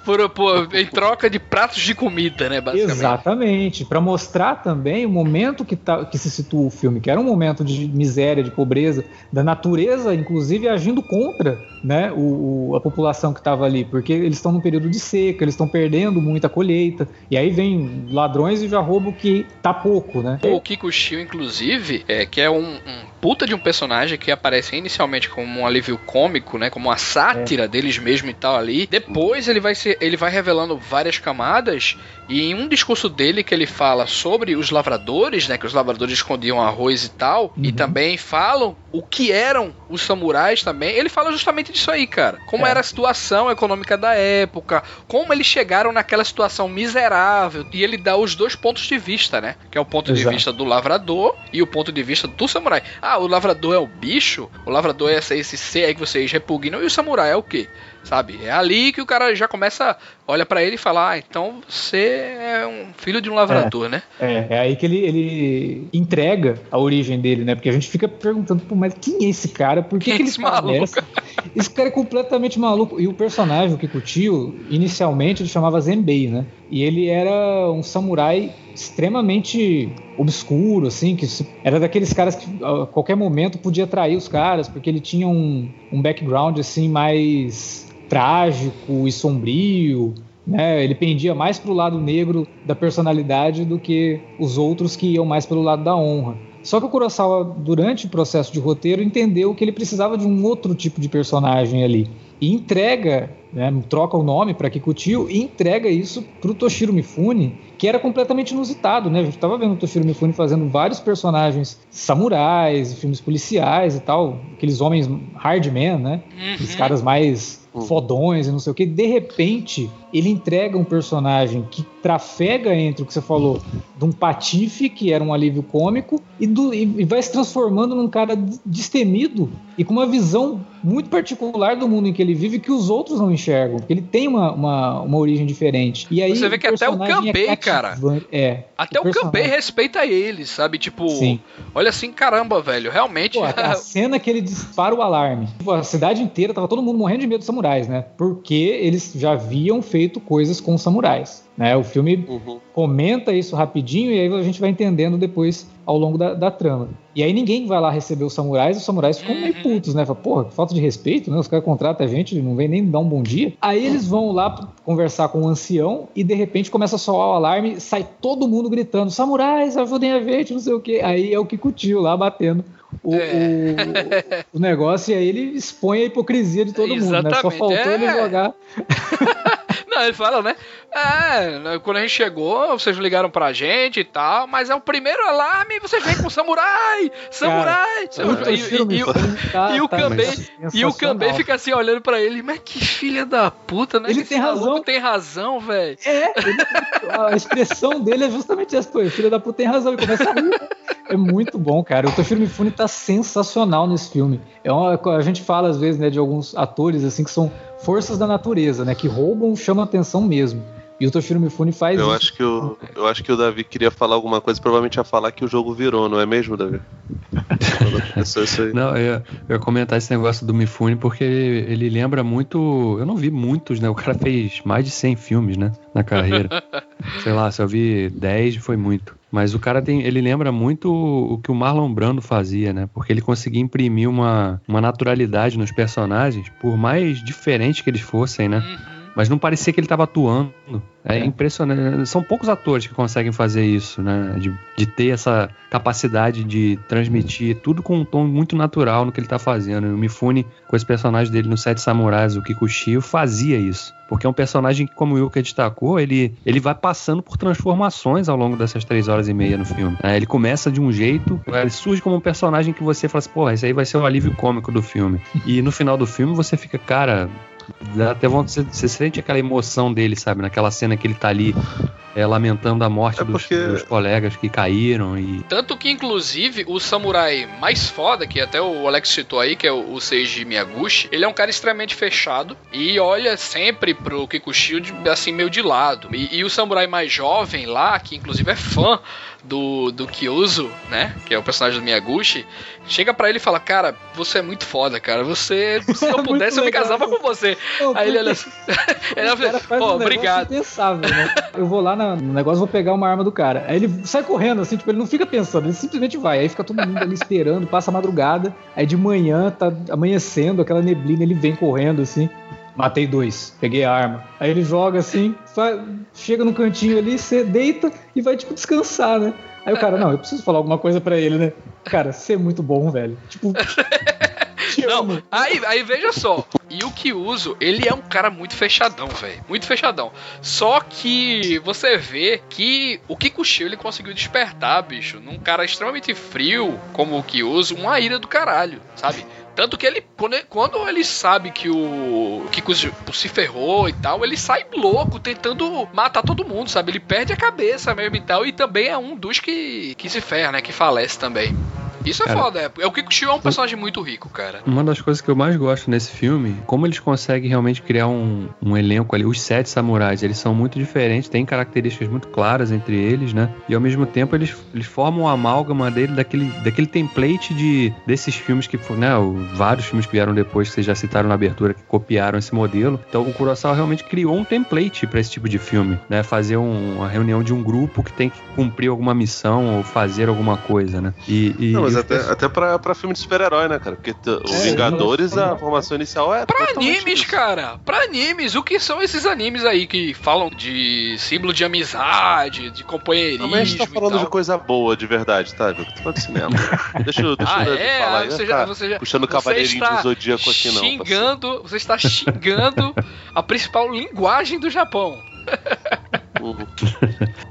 por, por, em troca de pratos de comida, né, basicamente. Exatamente, pra mostrar também o momento que, tá, que se situa o filme, que era um momento de miséria, de pobreza, da natureza, inclusive, agindo contra Contra né, o, o, a população que estava ali, porque eles estão num período de seca, eles estão perdendo muita colheita, e aí vem ladrões e já roubam o que tá pouco, né? O Kikuchiyo, inclusive, é, que é um, um puta de um personagem que aparece inicialmente como um alívio cômico, né, como uma sátira é. deles mesmo e tal ali. Depois ele vai, ser, ele vai revelando várias camadas, e em um discurso dele que ele fala sobre os lavradores, né, que os lavradores escondiam arroz e tal, uhum. e também falam o que eram os samurais também. Ele fala justamente disso aí, cara. Como é. era a situação econômica da época, como eles chegaram naquela situação miserável, e ele dá os dois pontos de vista, né? Que é o ponto Exato. de vista do lavrador e o ponto de vista do samurai. Ah, o lavrador é o bicho, o lavrador é esse, esse ser aí que vocês repugnam, e o samurai é o quê? Sabe? É ali que o cara já começa, olha pra ele e fala, ah, então você é um filho de um lavrador, é, né? É, é aí que ele, ele entrega a origem dele, né? Porque a gente fica perguntando, pô, mas quem é esse cara? Por que, quem que ele esse maluco? Esse cara é completamente maluco. E o personagem, o Kikuchiyo, inicialmente ele chamava Zenbei, né? E ele era um samurai extremamente obscuro, assim, que era daqueles caras que a qualquer momento podia atrair os caras, porque ele tinha um, um background, assim, mais trágico e sombrio, né? Ele pendia mais pro lado negro da personalidade do que os outros que iam mais pelo lado da honra. Só que o Kurosawa, durante o processo de roteiro, entendeu que ele precisava de um outro tipo de personagem ali. E entrega, né, troca o nome para Kikuchiyo e entrega isso pro Toshiro Mifune, que era completamente inusitado, né? A gente tava vendo o Toshiro Mifune fazendo vários personagens samurais, filmes policiais e tal, aqueles homens hard man, né? Uhum. Aqueles caras mais fodões e não sei o que. De repente, ele entrega um personagem que trafega entre o que você falou de um patife, que era um alívio cômico, e, do, e vai se transformando num cara destemido e com uma visão muito particular do mundo em que ele vive, que os outros não enxergam, porque ele tem uma, uma, uma origem diferente. E aí, você vê que até o Kanbei, é cara, é, até o, o Kanbei respeita ele, sabe? Tipo, Sim. olha assim, caramba, velho, realmente... Pô, a cena que ele dispara o alarme, a cidade inteira, tava todo mundo morrendo de medo de samurai, né? Porque eles já haviam feito coisas com samurais, né? O filme uhum. comenta isso rapidinho e aí a gente vai entendendo depois ao longo da, da trama. E aí ninguém vai lá receber os samurais, os samurais ficam meio putos, né? Fala, porra, falta de respeito, né? Os caras contratam a gente, não vem nem dar um bom dia. Aí eles vão lá conversar com o ancião e de repente começa a soar o alarme, sai todo mundo gritando, samurais, ajudem a gente, não sei o quê. Aí é o Kikuchiyo lá batendo o, é. o, o negócio, e aí ele expõe a hipocrisia de todo Exatamente. mundo, né? Só faltou é. ele jogar... Não, ele fala, né? É, quando a gente chegou, vocês ligaram pra gente e tal, mas é o primeiro alarme, vocês vêm com samurai! Samurai! Cara, e o Kanbei fica assim olhando pra ele, mas que filha da puta, né? Ele tem razão. tem razão, velho. É, ele, a expressão dele é justamente essa, pô, filha da puta tem razão, ele começa a rir. É muito bom, cara. O Toshiro Mifune tá sensacional nesse filme. É uma, a gente fala, às vezes, né, de alguns atores assim que são forças da natureza, né, que roubam, chamam atenção mesmo. E o Toshiro Mifune faz eu isso. Acho que o, eu acho que o Davi queria falar alguma coisa, provavelmente ia falar que o jogo virou, não é mesmo, Davi? Não, eu, eu ia comentar esse negócio do Mifune porque ele, ele lembra muito... Eu não vi muitos, né? O cara fez mais de cem filmes, né? Na carreira. Sei lá, se eu vi dez, foi muito. Mas o cara tem, ele lembra muito o que o Marlon Brando fazia, né? Porque ele conseguia imprimir uma, uma naturalidade nos personagens, por mais diferentes que eles fossem, né? Mas não parecia que ele estava atuando. É, é impressionante. São poucos atores que conseguem fazer isso, né? De, de ter essa capacidade de transmitir tudo com um tom muito natural no que ele está fazendo. E o Mifune, com esse personagem dele no Sete Samurais, o Kikuchiyo, fazia isso. Porque é um personagem que, como o Wilker destacou, ele, ele vai passando por transformações ao longo dessas três horas e meia no filme. É, ele começa de um jeito, ele surge como um personagem que você fala assim, porra, esse aí vai ser o alívio cômico do filme. E no final do filme você fica, cara... Até você, você sente aquela emoção dele, sabe? Naquela cena que ele tá ali é, lamentando a morte é porque... dos, dos colegas que caíram e... Tanto que, inclusive, o samurai mais foda, que até o Alex citou aí, que é o, o Seiji Miyaguchi, ele é um cara extremamente fechado e olha sempre pro Kikuchiyo assim, meio de lado. E, e o samurai mais jovem lá, que inclusive é fã do, do Kyuzo, né, que é o personagem do Miyaguchi, chega pra ele e fala, cara, você é muito foda, cara, você, se eu pudesse, eu me casava com você. Ô, aí ele olha assim, ele fala, pô, um obrigado. Impensável, né? Eu vou lá na, no negócio, vou pegar uma arma do cara, aí ele sai correndo, assim, tipo, ele não fica pensando, ele simplesmente vai, aí fica todo mundo ali esperando, passa a madrugada, aí de manhã, tá amanhecendo, aquela neblina, ele vem correndo, assim, matei dois, peguei a arma. Aí ele joga assim, só chega no cantinho ali, você deita e vai, tipo, descansar, né? Aí o cara, não, eu preciso falar alguma coisa pra ele, né? Cara, você é muito bom, velho. Tipo... Não, aí, aí veja só, e o Kyuzo, ele é um cara muito fechadão, velho, muito fechadão, só que você vê que o Kikuchiyo, ele conseguiu despertar, bicho, num cara extremamente frio como o Kyuzo, uma ira do caralho, sabe? Tanto que ele, quando ele sabe que o Kikuchiyo se ferrou e tal, ele sai louco, tentando matar todo mundo, sabe? Ele perde a cabeça mesmo e tal, e também é um dos que, que se ferra, né? Que falece também. Isso é cara, foda, é. O Kikuchiyo é um personagem muito rico, cara. Uma das coisas que eu mais gosto nesse filme, como eles conseguem realmente criar um, um elenco ali, os sete samurais, eles são muito diferentes, tem características muito claras entre eles, né? E ao mesmo tempo eles, eles formam uma amálgama dele, daquele, daquele template de, desses filmes que, né, vários filmes que vieram depois, que vocês já citaram na abertura, que copiaram esse modelo. Então o Kurosawa realmente criou um template pra esse tipo de filme, né? Fazer um, uma reunião de um grupo que tem que cumprir alguma missão ou fazer alguma coisa, né? E... e Não, mas até, até pra, pra filme de super-herói, né, cara? Porque os Vingadores, a formação inicial é... Pra animes, isso. cara! Pra animes! O que são esses animes aí que falam de símbolo de amizade, de companheirismo? Não, mas a gente tá falando de coisa boa, de verdade, tá? Eu tô falando de cinema. Deixa eu, deixa ah, eu é? falar. Você já, você já, puxando o Cavaleirinho do Zodíaco aqui, não. Xingando, você está xingando a principal linguagem do Japão.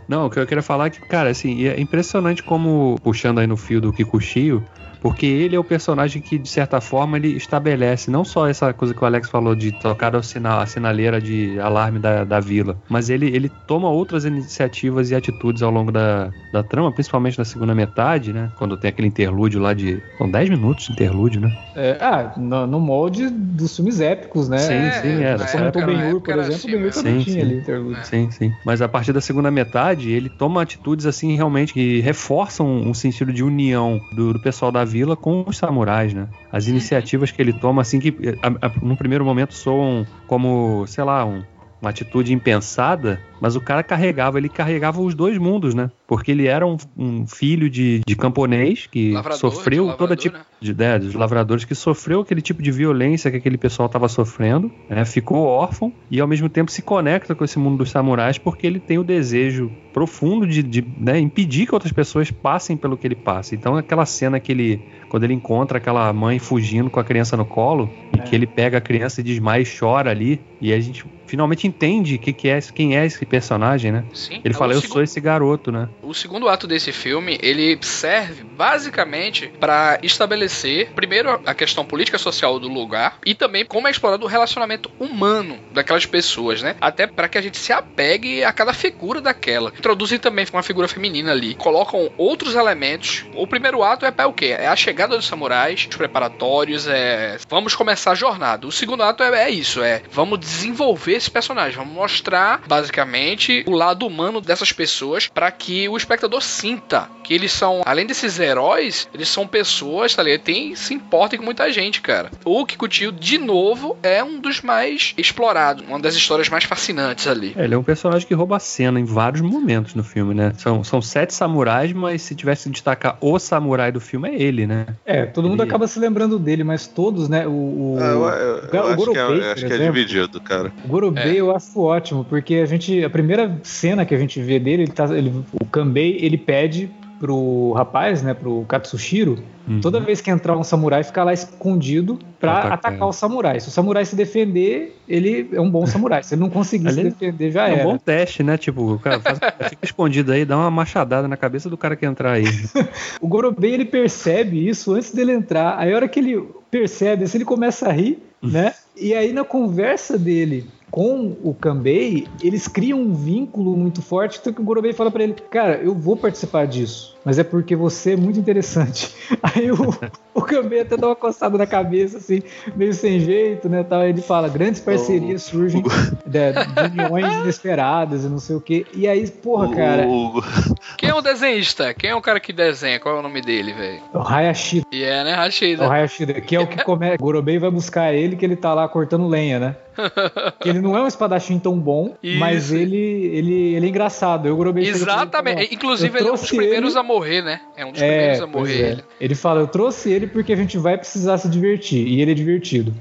Não, o que eu queria falar é que, cara, assim, é impressionante como, puxando aí no fio do Kikuchiyo, porque ele é o personagem que, de certa forma, ele estabelece não só essa coisa que o Alex falou de tocar o sinal, a sinaleira de alarme da, da vila, mas ele, ele toma outras iniciativas e atitudes ao longo da, da trama, principalmente na segunda metade, né? Quando tem aquele interlúdio lá de... São dez minutos de interlúdio, né? É, ah, no, no molde dos filmes épicos, né? Sim, sim, é. Você comentou o Ben-Hur, por exemplo, assim, o Ben-Hur também tinha ali interlúdio. É. Sim, sim. Mas a partir da segunda metade, ele toma atitudes, assim, realmente que reforçam um sentido de união do, do pessoal da vila com os samurais, né? As iniciativas que ele toma, assim, que a, a, no primeiro momento soam como, sei lá, um, uma atitude impensada, mas o cara carregava, ele carregava os dois mundos, né? Porque ele era um, um filho de, de camponês que lavrador, sofreu todo tipo, né? de ideia, dos lavradores, que sofreu aquele tipo de violência que aquele pessoal estava sofrendo, né? Ficou órfão e ao mesmo tempo se conecta com esse mundo dos samurais porque ele tem o desejo profundo de, de né, impedir que outras pessoas passem pelo que ele passa. Então aquela cena que ele, quando ele encontra aquela mãe fugindo com a criança no colo e é. que ele pega a criança e desmaia e chora ali, e a gente finalmente entende que que é, quem é esse personagem, né? Sim, ele é fala, eu segundo... sou esse garoto, né? O segundo ato desse filme, ele serve basicamente para estabelecer, primeiro, a questão política social do lugar e também como é explorado o relacionamento humano daquelas pessoas, né? Até para que a gente se apegue a cada figura daquela. Introduzem também uma figura feminina ali, colocam outros elementos. O primeiro ato é para o quê? É a chegada dos samurais, os preparatórios, é... vamos começar a jornada. O segundo ato é, é isso, é vamos desenvolver esse personagem, vamos mostrar basicamente o lado humano dessas pessoas para que o espectador sinta que eles são, além desses heróis, eles são pessoas, tá ligado? Tem, se importam com muita gente, cara. O Kikuchiyo, de novo, é um dos mais explorados, uma das histórias mais fascinantes ali. É, ele é um personagem que rouba a cena em vários momentos no filme, né? São, são sete samurais, mas se tivesse que destacar o samurai do filme, é ele, né? É, todo ele... mundo acaba se lembrando dele, mas todos, né? O, o... Ah, eu, eu, eu o acho Gorobei, que é, acho que é dividido, cara. O Gorobei é. eu acho ótimo, porque a gente, a primeira cena que a gente vê dele, ele tá, ele, o Kanbei, ele pede pro rapaz, né, pro Katsushiro, uhum. toda vez que entrar um samurai, ficar lá escondido pra Atacando. atacar o samurai. Se o samurai se defender, ele é um bom samurai. Se ele não conseguir se defender, já é era. É um bom teste, né? Tipo, o cara faz, fica escondido aí, dá uma machadada na cabeça do cara que entrar aí. O Gorobei, ele percebe isso antes dele entrar. Aí a hora que ele percebe, assim, ele começa a rir, né? E aí na conversa dele com o Kanbei, eles criam um vínculo muito forte, tanto que o Gorobei fala pra ele, cara, eu vou participar disso, mas é porque você é muito interessante. Aí o, o Kanbei até dá uma coçada na cabeça, assim, meio sem jeito, né, tal. Aí ele fala, grandes parcerias oh. surgem de, de uniões inesperadas e não sei o que. E aí, porra, cara... Oh. Quem é o desenhista? Quem é o cara que desenha? Qual é o nome dele, velho? O Hayashida. E yeah, é, né, Hayashida. O Hayashida, que é o que começa. O Gorobei vai buscar ele, que ele tá lá cortando lenha, né? Que ele não é um espadachim tão bom, isso. mas ele, ele, ele é engraçado. Eu Gorobei Exatamente. Inclusive, ele é um dos primeiros ele... a morrer, né? É um dos é, primeiros a morrer. É. Ele. ele fala, eu trouxe ele porque a gente vai precisar se divertir. E ele é divertido.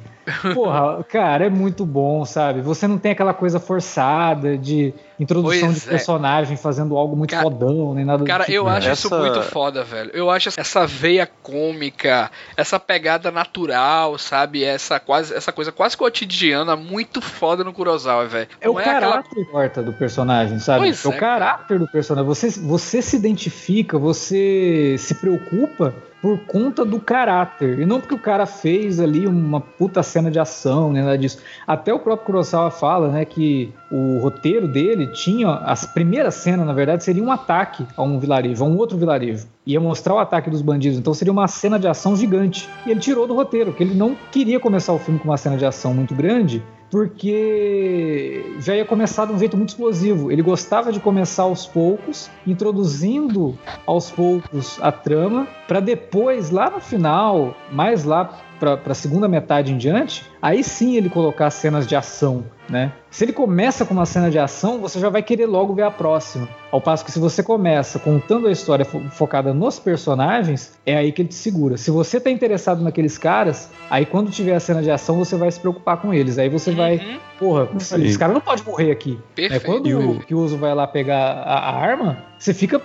Porra, cara, é muito bom, sabe? Você não tem aquela coisa forçada de introdução pois de personagem é. fazendo algo muito cara, fodão, nem nada cara, do tipo. Cara, eu né? acho essa... isso muito foda, velho. Eu acho essa veia cômica, essa pegada natural, sabe? Essa, quase, essa coisa quase cotidiana, muito foda no Kurosawa, velho. É o é caráter aquela... do personagem, sabe? Pois é o é, caráter cara. do personagem. Você, você se identifica, você se preocupa por conta do caráter. E não porque o cara fez ali uma puta cena de ação, nem nada disso. Até o próprio Kurosawa fala, né, que o roteiro dele tinha... A primeira cena, na verdade, seria um ataque a um vilarejo, a um outro vilarejo. Ia mostrar o ataque dos bandidos. Então seria uma cena de ação gigante. E ele tirou do roteiro, porque ele não queria começar o filme com uma cena de ação muito grande, porque já ia começar de um jeito muito explosivo. Ele gostava de começar aos poucos, introduzindo aos poucos a trama, para depois, lá no final, mais lá para a segunda metade em diante, aí sim ele colocar cenas de ação, né? Se ele começa com uma cena de ação, você já vai querer logo ver a próxima. Ao passo que se você começa contando a história fo- focada nos personagens, é aí que ele te segura. Se você tá interessado naqueles caras, aí quando tiver a cena de ação, você vai se preocupar com eles. Aí você uhum. vai... Porra, esse cara não pode morrer aqui. Perfeito. É quando o Kyuzo vai lá pegar a, a arma, você fica...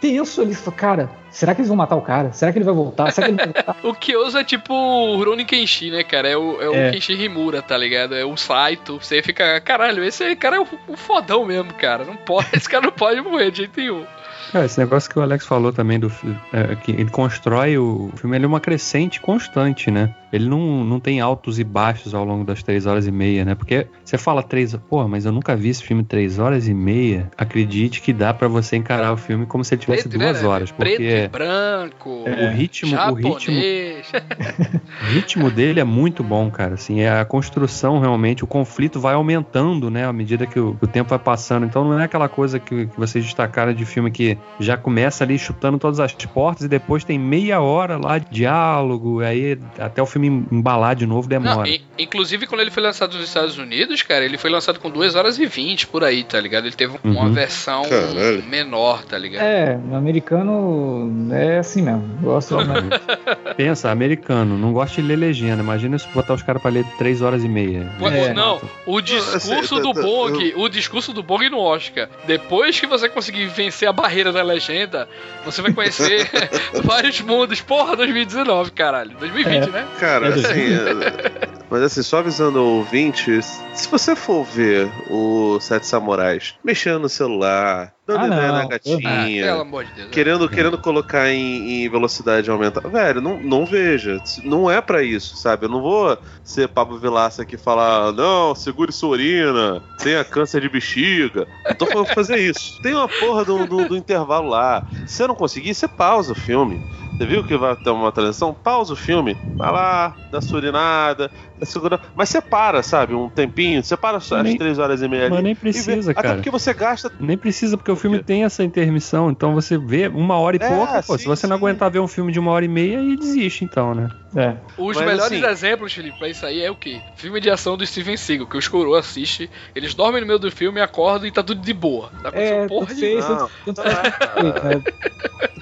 tenso ali, cara, será que eles vão matar o cara? Será que ele vai voltar? Será que ele vai voltar? O Kyoza é tipo o Rurouni Kenshin, né, cara? É o, é o é. Kenshin Himura, tá ligado? É o Saito. Você fica, caralho, esse cara é o, o fodão mesmo, cara. Não pode, esse cara não pode morrer de jeito nenhum. É, esse negócio que o Alex falou também, do, é, que ele constrói o, o filme, ele é uma crescente constante, né? Ele não, não tem altos e baixos ao longo das três horas e meia, né? Porque você fala três... Pô, mas eu nunca vi esse filme três horas e meia. Acredite que dá pra você encarar o filme como se ele tivesse preto, duas né? horas. Preto porque e branco, é, o ritmo, japonês. O ritmo, o ritmo dele é muito bom, cara. Assim, é a construção, realmente, o conflito vai aumentando, né? À medida que o, o tempo vai passando. Então não é aquela coisa que, que vocês destacaram de filme que filme já começa ali chutando todas as portas e depois tem meia hora lá de diálogo, aí até o filme embalar de novo demora. Não, e, inclusive, quando ele foi lançado nos Estados Unidos, cara, ele foi lançado com duas horas e vinte por aí, tá ligado? Ele teve uma uhum. versão Caralho. menor, tá ligado? É, no americano é assim mesmo. Gosto de Pensa, americano, não gosta de ler legenda. Imagina se botar os caras pra ler três horas e meia. Pô, é. Não, o discurso do Bong, o discurso do Bong no Oscar. Depois que você conseguir vencer a barreira da legenda, você vai conhecer vários mundos. Porra, dois mil e dezenove, caralho. dois mil e vinte, é. né? Cara, assim... É... Mas assim, só avisando o ouvinte, se você for ver o Sete Samurais mexendo no celular, dando ah, ideia não. na gatinha, ah, pelo amor de Deus, querendo, querendo colocar em, em velocidade aumentada, velho, não, não veja. Não é pra isso, sabe? Eu não vou ser Pablo Vilaça aqui e falar, não, segure sua urina, tenha câncer de bexiga. Não tô falando pra fazer isso. Tem uma porra do, do, do intervalo lá. Se você não conseguir, você pausa o filme. Você viu que vai ter uma transição? Pausa o filme, vai lá, dá sua urinada, segura... mas você para, sabe? Um tempinho, você para só às três horas e meia. Mas nem precisa, cara. Até porque você gasta. Nem precisa, porque o filme tem essa intermissão. Então você vê uma hora e é, pouco. Pô, sim, se você sim. não aguentar ver um filme de uma hora e meia, e desiste, então, né? É. Os mas, melhores assim... exemplos, Felipe, pra isso aí é o quê? Filme de ação do Steven Seagal, que os coroa assiste, eles dormem no meio do filme, acordam e tá tudo de boa. Tá acontecendo é, porra de boa.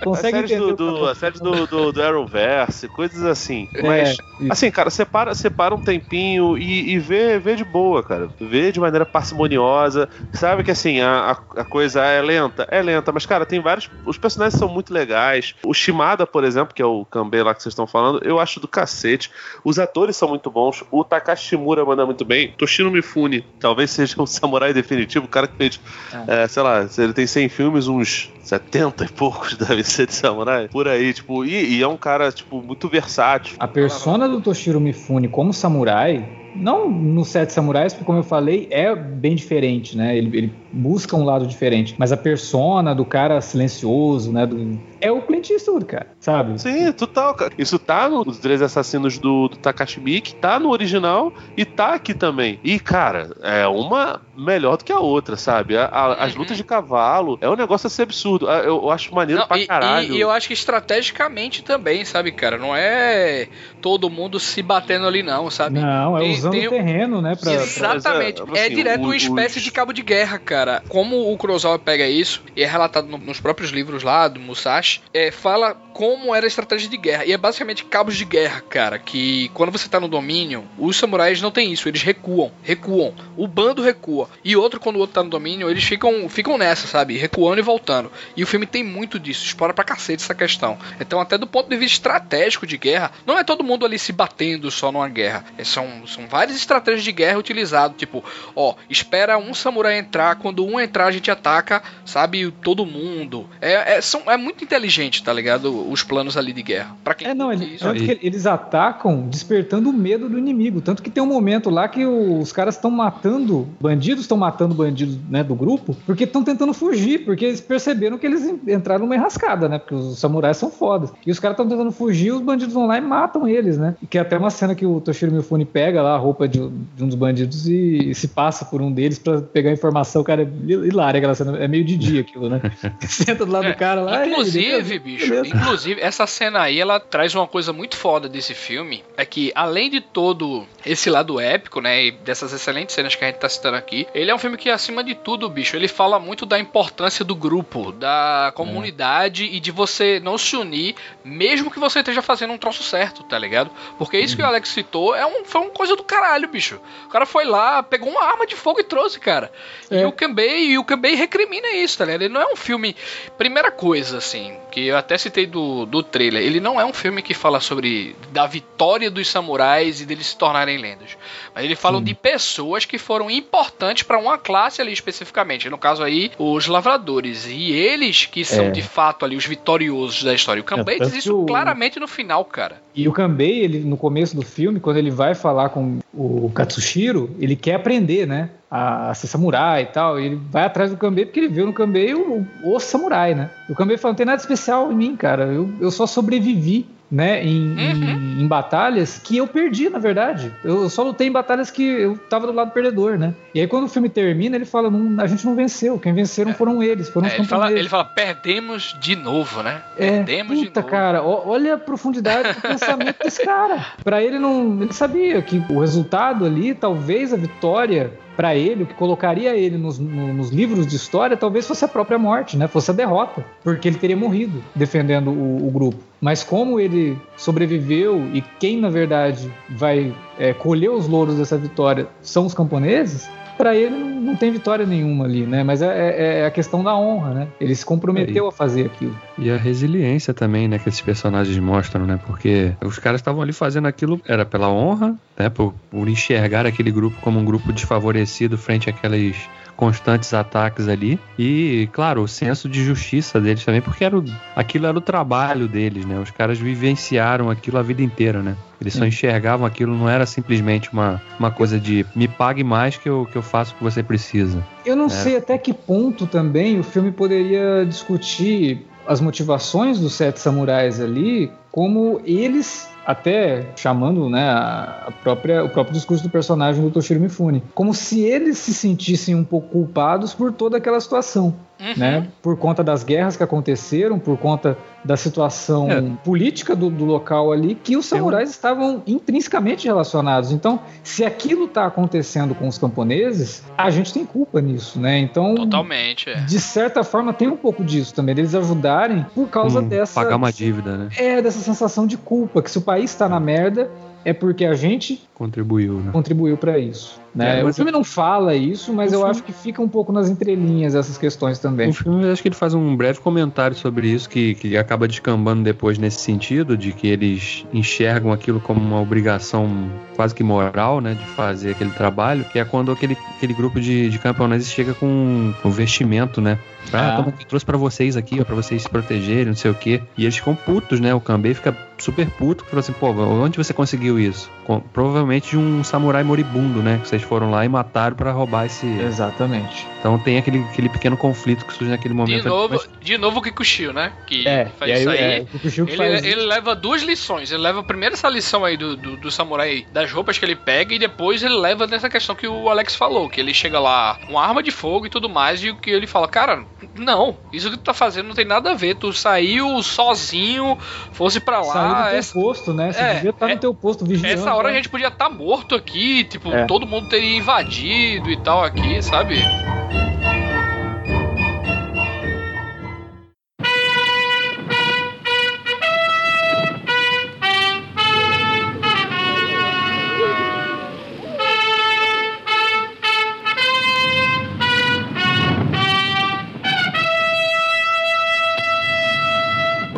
Consegue entender do, do, a série do, do, do Arrowverse, coisas assim. Mas, é, assim, cara, separa, separa um tempinho e, e vê, vê de boa, cara. Vê de maneira parcimoniosa. Sabe que, assim, a, a coisa é lenta, é lenta, mas, cara, tem vários... Os personagens são muito legais. O Shimada, por exemplo, que é o Kanbei lá que vocês estão falando, eu acho do cacete. Os atores são muito bons. O Takashi Shimura manda muito bem. Toshiro Mifune, talvez seja um samurai definitivo, o cara que fez, é. É, sei lá, ele tem cem filmes, uns setenta e poucos da vida de samurai, por aí, tipo, e, e é um cara, tipo, muito versátil. A persona do Toshiro Mifune como samurai, não no Sete Samurais, porque como eu falei, é bem diferente, né? Ele, ele busca um lado diferente, mas a persona do cara silencioso, né? Do... É o Clint Eastwood, cara, sabe? Sim, total, cara. Isso tá nos Três Assassinos do, do Takashi Miike, tá no original e tá aqui também. E, cara, é uma melhor do que a outra, sabe? A, a, as lutas de cavalo é um negócio assim absurdo. Eu, eu acho maneiro não, pra e, caralho. E eu acho que estrategicamente também, sabe, cara? Não é todo mundo se batendo ali, não, sabe? Não, é tem, usando tem o terreno, né? Pra, exatamente. Pra... É, assim, é direto os, uma espécie os... de cabo de guerra, cara. Como o Kurosawa pega isso, e é relatado no, nos próprios livros lá, do Musashi, é, fala como era a estratégia de guerra. E é basicamente cabos de guerra, cara, que quando você tá no domínio, os samurais não tem isso. Eles recuam, recuam. O bando recua. E outro, quando o outro tá no domínio, eles ficam, ficam nessa, sabe? Recuando e voltando. E o filme tem muito disso. Explora pra cacete essa questão. Então, até do ponto de vista estratégico de guerra, não é todo mundo ali se batendo só numa guerra. É, são, são várias estratégias de guerra utilizadas. Tipo, ó, espera um samurai entrar. Quando um entrar, a gente ataca, sabe? Todo mundo. É, é, são, é muito inteligente, tá ligado? Os planos ali de guerra. Pra quem é, não, ele, tanto que eles atacam despertando o medo do inimigo. Tanto que tem um momento lá que os caras estão matando bandidos, estão matando bandidos, né, do grupo, porque estão tentando fugir, porque eles perceberam que eles entraram numa enrascada, né? Porque os samurais são fodas. E os caras estão tentando fugir, os bandidos vão lá e matam eles, né? Que é até uma cena que o Toshiro Mifune pega lá a roupa de, de um dos bandidos e, e se passa por um deles pra pegar informação. Cara, é hilário aquela cena. É meio de dia aquilo, né? Senta do lado é, do cara lá. Inclusive, ele, ele, bicho, beleza. Inclusive Inclusive, essa cena aí, ela traz uma coisa muito foda desse filme, é que além de todo esse lado épico, né, e dessas excelentes cenas que a gente tá citando aqui, ele é um filme que, acima de tudo, bicho, ele fala muito da importância do grupo, da comunidade é. e de você não se unir, mesmo que você esteja fazendo um troço certo, tá ligado? Porque isso uhum. que o Alex citou é um, foi uma coisa do caralho, bicho. O cara foi lá, pegou uma arma de fogo e trouxe, cara. É. E o Kanbei, e o Kanbei recrimina isso, tá ligado? Ele não é um filme... Primeira coisa, assim, que eu até citei do Do, do trailer, ele não é um filme que fala sobre da vitória dos samurais e deles se tornarem lendas, mas ele fala Sim. de pessoas que foram importantes para uma classe ali especificamente, no caso aí os lavradores, e eles que são é. de fato ali os vitoriosos da história. O Kanbei diz isso o... claramente no final, cara. E o Kanbei, ele no começo do filme, quando ele vai falar com o Katsushiro, ele quer aprender, né, a ser samurai e tal, e ele vai atrás do Kanbei porque ele viu no Kanbei o, o, o samurai, né? E o Kanbei fala, não tem nada especial em mim, cara, eu, eu só sobrevivi, né, em, uhum. em, em batalhas que eu perdi, na verdade. Eu só lutei em batalhas que eu tava do lado perdedor, né? E aí quando o filme termina, ele fala, não, a gente não venceu, quem venceram é. foram eles, foram é, os ele fala, ele fala, perdemos de novo, né? É, perdemos puta, de novo. Cara, ó, olha a profundidade do pensamento desse cara. Pra ele não... Ele sabia que o resultado ali, talvez a vitória... Pra ele, o que colocaria ele nos, nos livros de história, talvez fosse a própria morte, né? Fosse a derrota, porque ele teria morrido defendendo o, o grupo. Mas como ele sobreviveu e quem, na verdade, vai é, colher os louros dessa vitória são os camponeses, pra ele não tem vitória nenhuma ali, né? Mas é, é a questão da honra, né? Ele se comprometeu é, e, a fazer aquilo. E a resiliência também, né? Que esses personagens mostram, né? Porque os caras estavam ali fazendo aquilo, era pela honra, né? Por, por enxergar aquele grupo como um grupo desfavorecido frente àqueles constantes ataques ali. E, claro, o senso de justiça deles também, porque era o, aquilo era o trabalho deles, né? Os caras vivenciaram aquilo a vida inteira, né? Eles só enxergavam aquilo, não era simplesmente uma, uma coisa de me pague mais que eu, que eu faço o que você precisa. Eu não é. sei até que ponto também o filme poderia discutir as motivações dos sete samurais ali, como eles... até chamando, né, a própria, o próprio discurso do personagem do Toshiro Mifune, como se eles se sentissem um pouco culpados por toda aquela situação, uhum. né, por conta das guerras que aconteceram, por conta da situação é. política do, do local ali, que os samurais Eu... estavam intrinsecamente relacionados. Então, se aquilo está acontecendo com os camponeses, a gente tem culpa nisso, né? Então, totalmente, é. de certa forma, tem um pouco disso também, deles ajudarem por causa hum, dessa... Pagar uma dívida, né? É, dessa sensação de culpa, que se o o país está na merda, é porque a gente contribuiu, né? contribuiu para isso. Né? É, o filme eu... não fala isso, mas o eu filme... acho que fica um pouco nas entrelinhas essas questões também. O filme, acho que ele faz um breve comentário sobre isso, que, que acaba descambando depois nesse sentido, de que eles enxergam aquilo como uma obrigação quase que moral, né, de fazer aquele trabalho, que é quando aquele, aquele grupo de, de camponeses chega com o vestimento, né? Ah, ah. Toma, eu trouxe pra vocês aqui, ó, pra vocês se protegerem, não sei o quê. E eles ficam putos, né? O Kanbei fica super puto, fala assim, pô, onde você conseguiu isso? Com, provavelmente de um samurai moribundo, né? Que vocês foram lá e mataram pra roubar esse... Exatamente. Então tem aquele, aquele pequeno conflito que surge naquele momento. De novo, mas... de novo o Kikuchiyo, né? Que é, faz aí, isso aí. É, o ele, faz... ele leva duas lições. Ele leva primeiro essa lição aí do, do, do samurai, das roupas que ele pega, e depois ele leva nessa questão que o Alex falou, que ele chega lá com arma de fogo e tudo mais, e que ele fala, cara, não, isso que tu tá fazendo não tem nada a ver, tu saiu sozinho, fosse pra lá... Saiu do teu essa... posto, né? Você é, devia estar é... no teu posto vigiando. Essa hora né? a gente podia estar tá morto aqui, tipo, é. todo mundo teria invadido e tal aqui, sabe?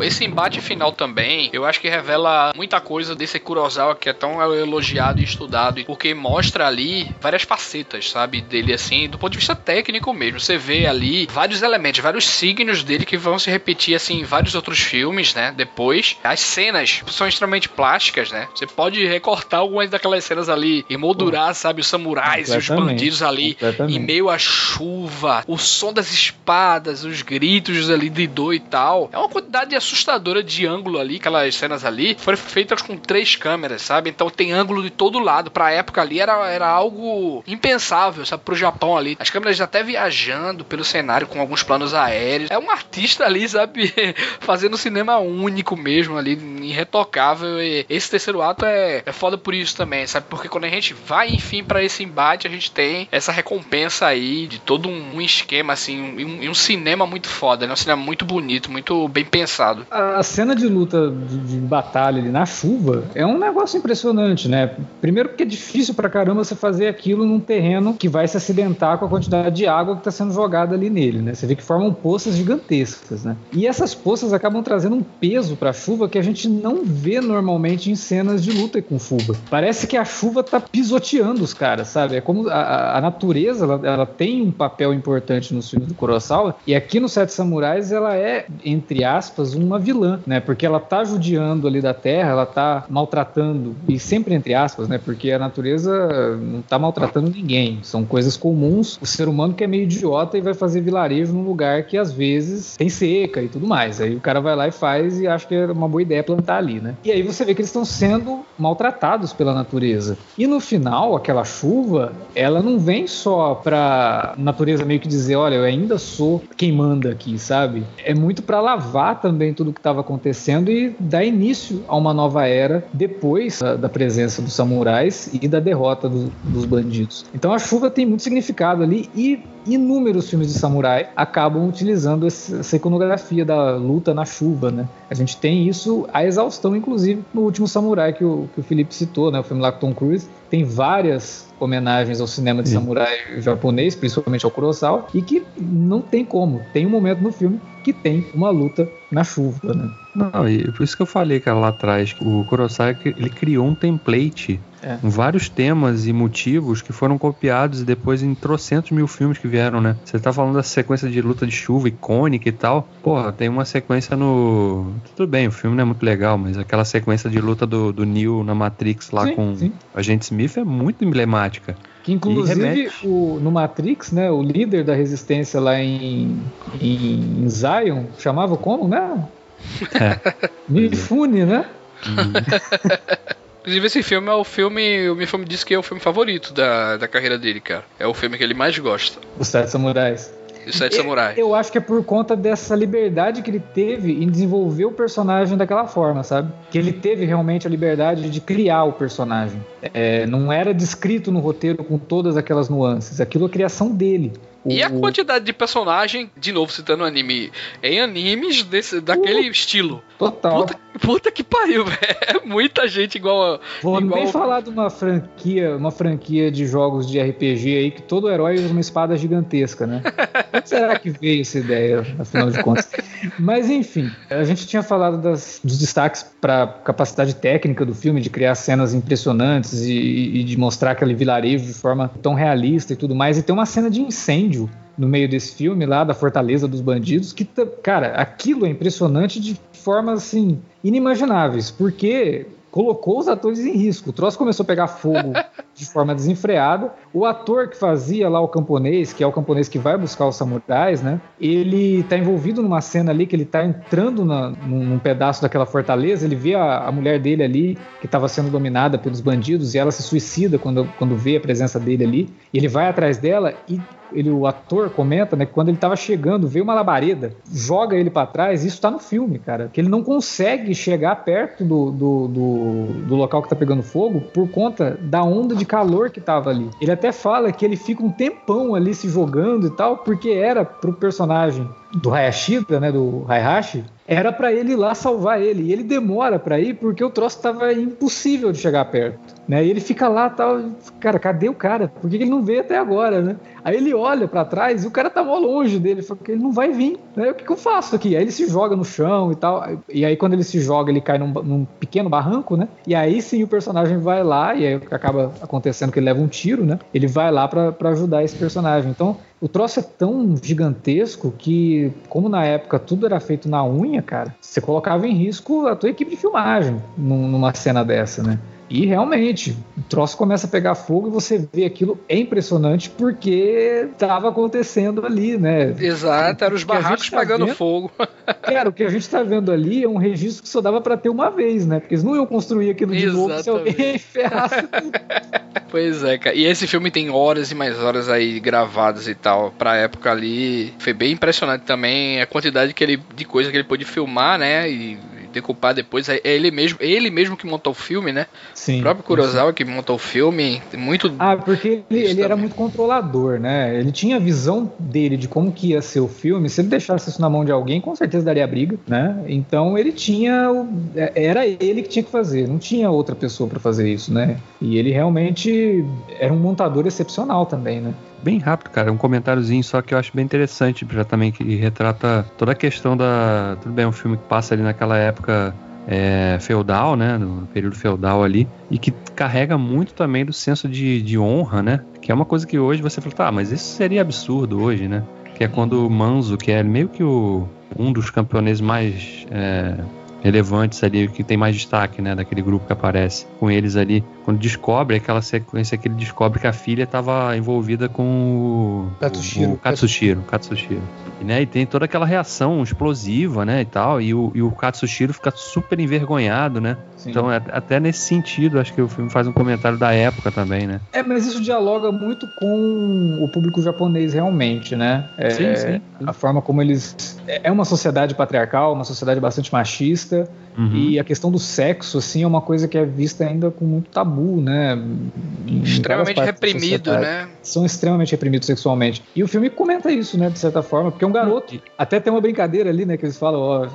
Esse embate final também, eu acho que revela muita coisa desse Kurosawa que é tão elogiado e estudado, porque mostra ali várias facetas, sabe, dele assim, do ponto de vista técnico mesmo. Você vê ali vários elementos, vários signos dele que vão se repetir, assim, em vários outros filmes, né, depois. As cenas são extremamente plásticas, né, você pode recortar algumas daquelas cenas ali e moldurar, sabe, os samurais e os bandidos ali, em meio à chuva, o som das espadas, os gritos ali de dor e tal. É uma quantidade assustadora assustadora de ângulo ali, aquelas cenas ali foram feitas com três câmeras, sabe? Então tem ângulo de todo lado. Pra época ali era, era algo impensável, sabe? Pro Japão ali. As câmeras até viajando pelo cenário com alguns planos aéreos. É um artista ali, sabe? Fazendo cinema único mesmo ali, irretocável. E esse terceiro ato é, é foda por isso também, sabe? Porque quando a gente vai, enfim, pra esse embate, a gente tem essa recompensa aí de todo um, um esquema, assim, e um, um cinema muito foda, né? Um cinema muito bonito, muito bem pensado. A cena de luta, de, de batalha ali na chuva, é um negócio impressionante, né? Primeiro porque é difícil pra caramba você fazer aquilo num terreno que vai se acidentar com a quantidade de água que tá sendo jogada ali nele, né? Você vê que formam poças gigantescas, né? E essas poças acabam trazendo um peso pra chuva que a gente não vê normalmente em cenas de luta com chuva. Parece que a chuva tá pisoteando os caras, sabe? É como a, a natureza, ela, ela tem um papel importante nos filmes do Kurosawa, e aqui no Sete Samurais ela é, entre aspas, uma vilã vilã, né? Porque ela tá judiando ali da Terra, ela tá maltratando, e sempre entre aspas, né? Porque a natureza não tá maltratando ninguém, são coisas comuns. O ser humano que é meio idiota e vai fazer vilarejo num lugar que às vezes tem seca e tudo mais. Aí o cara vai lá e faz e acha que era uma boa ideia plantar ali, né? E aí você vê que eles estão sendo maltratados pela natureza. E no final, aquela chuva, ela não vem só pra natureza meio que dizer, olha, eu ainda sou quem manda aqui, sabe? É muito pra lavar também tudo que estava acontecendo e dar início a uma nova era depois da, da presença dos samurais e da derrota do, dos bandidos. Então a chuva tem muito significado ali e inúmeros filmes de samurai acabam utilizando essa iconografia da luta na chuva, né? A gente tem isso à exaustão, inclusive, no Último Samurai que o, que o Felipe citou, né? O filme lá com Tom Cruise tem várias homenagens ao cinema de Sim. samurai japonês, principalmente ao Kurosawa, e que não tem como. Tem um momento no filme que tem uma luta na chuva, né? Não, e por isso que eu falei, cara, lá atrás, o Kurosawa, ele criou um template é. com vários temas e motivos que foram copiados e depois em trocentos mil filmes que vieram, né? Você tá falando da sequência de luta de chuva icônica e tal. Porra, tem uma sequência no... Tudo bem, o filme não é muito legal, mas aquela sequência de luta do, do Neo na Matrix lá sim, com sim. o Agente Smith é muito emblemática. Que inclusive o, no Matrix, né, o líder da resistência lá em, em, em Zion chamava como, né? É. Mifune, né? Uhum. Inclusive esse filme é o filme, o Mifune disse que é o filme favorito da, da carreira dele, cara. É o filme que ele mais gosta. Os Sete Samurais. Os Sete Samurais. Eu acho que é por conta dessa liberdade que ele teve em desenvolver o personagem daquela forma, sabe? Que ele teve realmente a liberdade de criar o personagem. É, não era descrito no roteiro com todas aquelas nuances. Aquilo é a criação dele. E a quantidade de personagem, de novo citando anime, em animes desse, daquele uh, estilo. Total. Puta, puta que pariu, velho. É muita gente igual a... Vou igual nem a... falar de uma franquia, uma franquia de jogos de R P G aí que todo herói usa uma espada gigantesca, né? Onde será que veio essa ideia, afinal de contas? Mas enfim, a gente tinha falado das, dos destaques pra capacidade técnica do filme, de criar cenas impressionantes e, e de mostrar aquele vilarejo de forma tão realista e tudo mais. E tem uma cena de incêndio no meio desse filme lá, da Fortaleza dos Bandidos, que, cara, aquilo é impressionante de formas, assim, inimagináveis, porque colocou os atores em risco. O troço começou a pegar fogo de forma desenfreada. O ator que fazia lá o camponês, que é o camponês que vai buscar os samurais, né? Ele tá envolvido numa cena ali que ele tá entrando na, num, num pedaço daquela fortaleza. Ele vê a, a mulher dele ali, que tava sendo dominada pelos bandidos, e ela se suicida quando, quando vê a presença dele ali. Ele vai atrás dela e ele, o ator comenta, né, que quando ele tava chegando, veio uma labareda, joga ele pra trás. Isso tá no filme, cara. Que ele não consegue chegar perto do... do, do do local que tá pegando fogo por conta da onda de calor que tava ali. Ele até fala que ele fica um tempão ali se jogando e tal, porque era pro personagem do Hayashida, né, do Hayashi, era pra ele ir lá salvar ele, e ele demora pra ir porque o troço tava impossível de chegar perto, né, e ele fica lá tal, cara, cadê o cara? Por que ele não veio até agora, né? Aí ele olha pra trás e o cara tá mó longe dele, fala que ele não vai vir, né, o que que eu faço aqui? Aí ele se joga no chão e tal, e aí quando ele se joga, ele cai num, num pequeno barranco, né, e aí sim o personagem vai lá, e aí acaba acontecendo que ele leva um tiro, né, ele vai lá pra, pra ajudar esse personagem. Então, o troço é tão gigantesco que, como na época tudo era feito na unha, cara, você colocava em risco a tua equipe de filmagem numa cena dessa, né? E realmente, o troço começa a pegar fogo e você vê aquilo, é impressionante porque estava acontecendo ali, né? Exato, eram os barracos tá pegando vendo, fogo. Cara, o que a gente está vendo ali é um registro que só dava para ter uma vez, né? Porque eles não iam construir aquilo de Exatamente. novo se alguém ferrasse tudo. Pois é, cara. E esse filme tem horas e mais horas aí gravadas e tal. Pra época ali, foi bem impressionante também a quantidade que ele, de coisa que ele pôde filmar, né? E decupar depois. É ele mesmo, é ele mesmo que montou o filme, né? Sim, o próprio Kurosawa sim. que montou o filme, muito... Ah, porque ele, ele era muito controlador, né? Ele tinha a visão dele de como que ia ser o filme. Se ele deixasse isso na mão de alguém, com certeza daria briga, né? Então ele tinha... Era ele que tinha que fazer, não tinha outra pessoa pra fazer isso, né? E ele realmente era um montador excepcional também, né? Bem rápido, cara, um comentáriozinho só que eu acho bem interessante, já também que retrata toda a questão da... Tudo bem, é um filme que passa ali naquela época... é, feudal, né, no período feudal ali, e que carrega muito também do senso de, de honra, né, que é uma coisa que hoje você fala, tá, mas isso seria absurdo hoje, né, que é quando o Manzo, que é meio que o, um dos campeões mais é, relevantes ali, que tem mais destaque, né, daquele grupo que aparece com eles ali, quando descobre aquela sequência que ele descobre que a filha estava envolvida com o Katsushiro, o Katsushiro, Katsushiro. E, né, e tem toda aquela reação explosiva, né, e tal, e o, e o Katsushiro fica super envergonhado, né. Sim. Então é, até nesse sentido, acho que o filme faz um comentário da época também, né. É, mas isso dialoga muito com o público japonês realmente, né. É, sim, sim, sim. A forma como eles... É uma sociedade patriarcal, uma sociedade bastante machista. Uhum. E a questão do sexo, assim, é uma coisa que é vista ainda com muito tabu, né? Extremamente reprimido, né? São extremamente reprimidos sexualmente. E o filme comenta isso, né? De certa forma, porque é um garoto. Até tem uma brincadeira ali, né? Que eles falam, ó,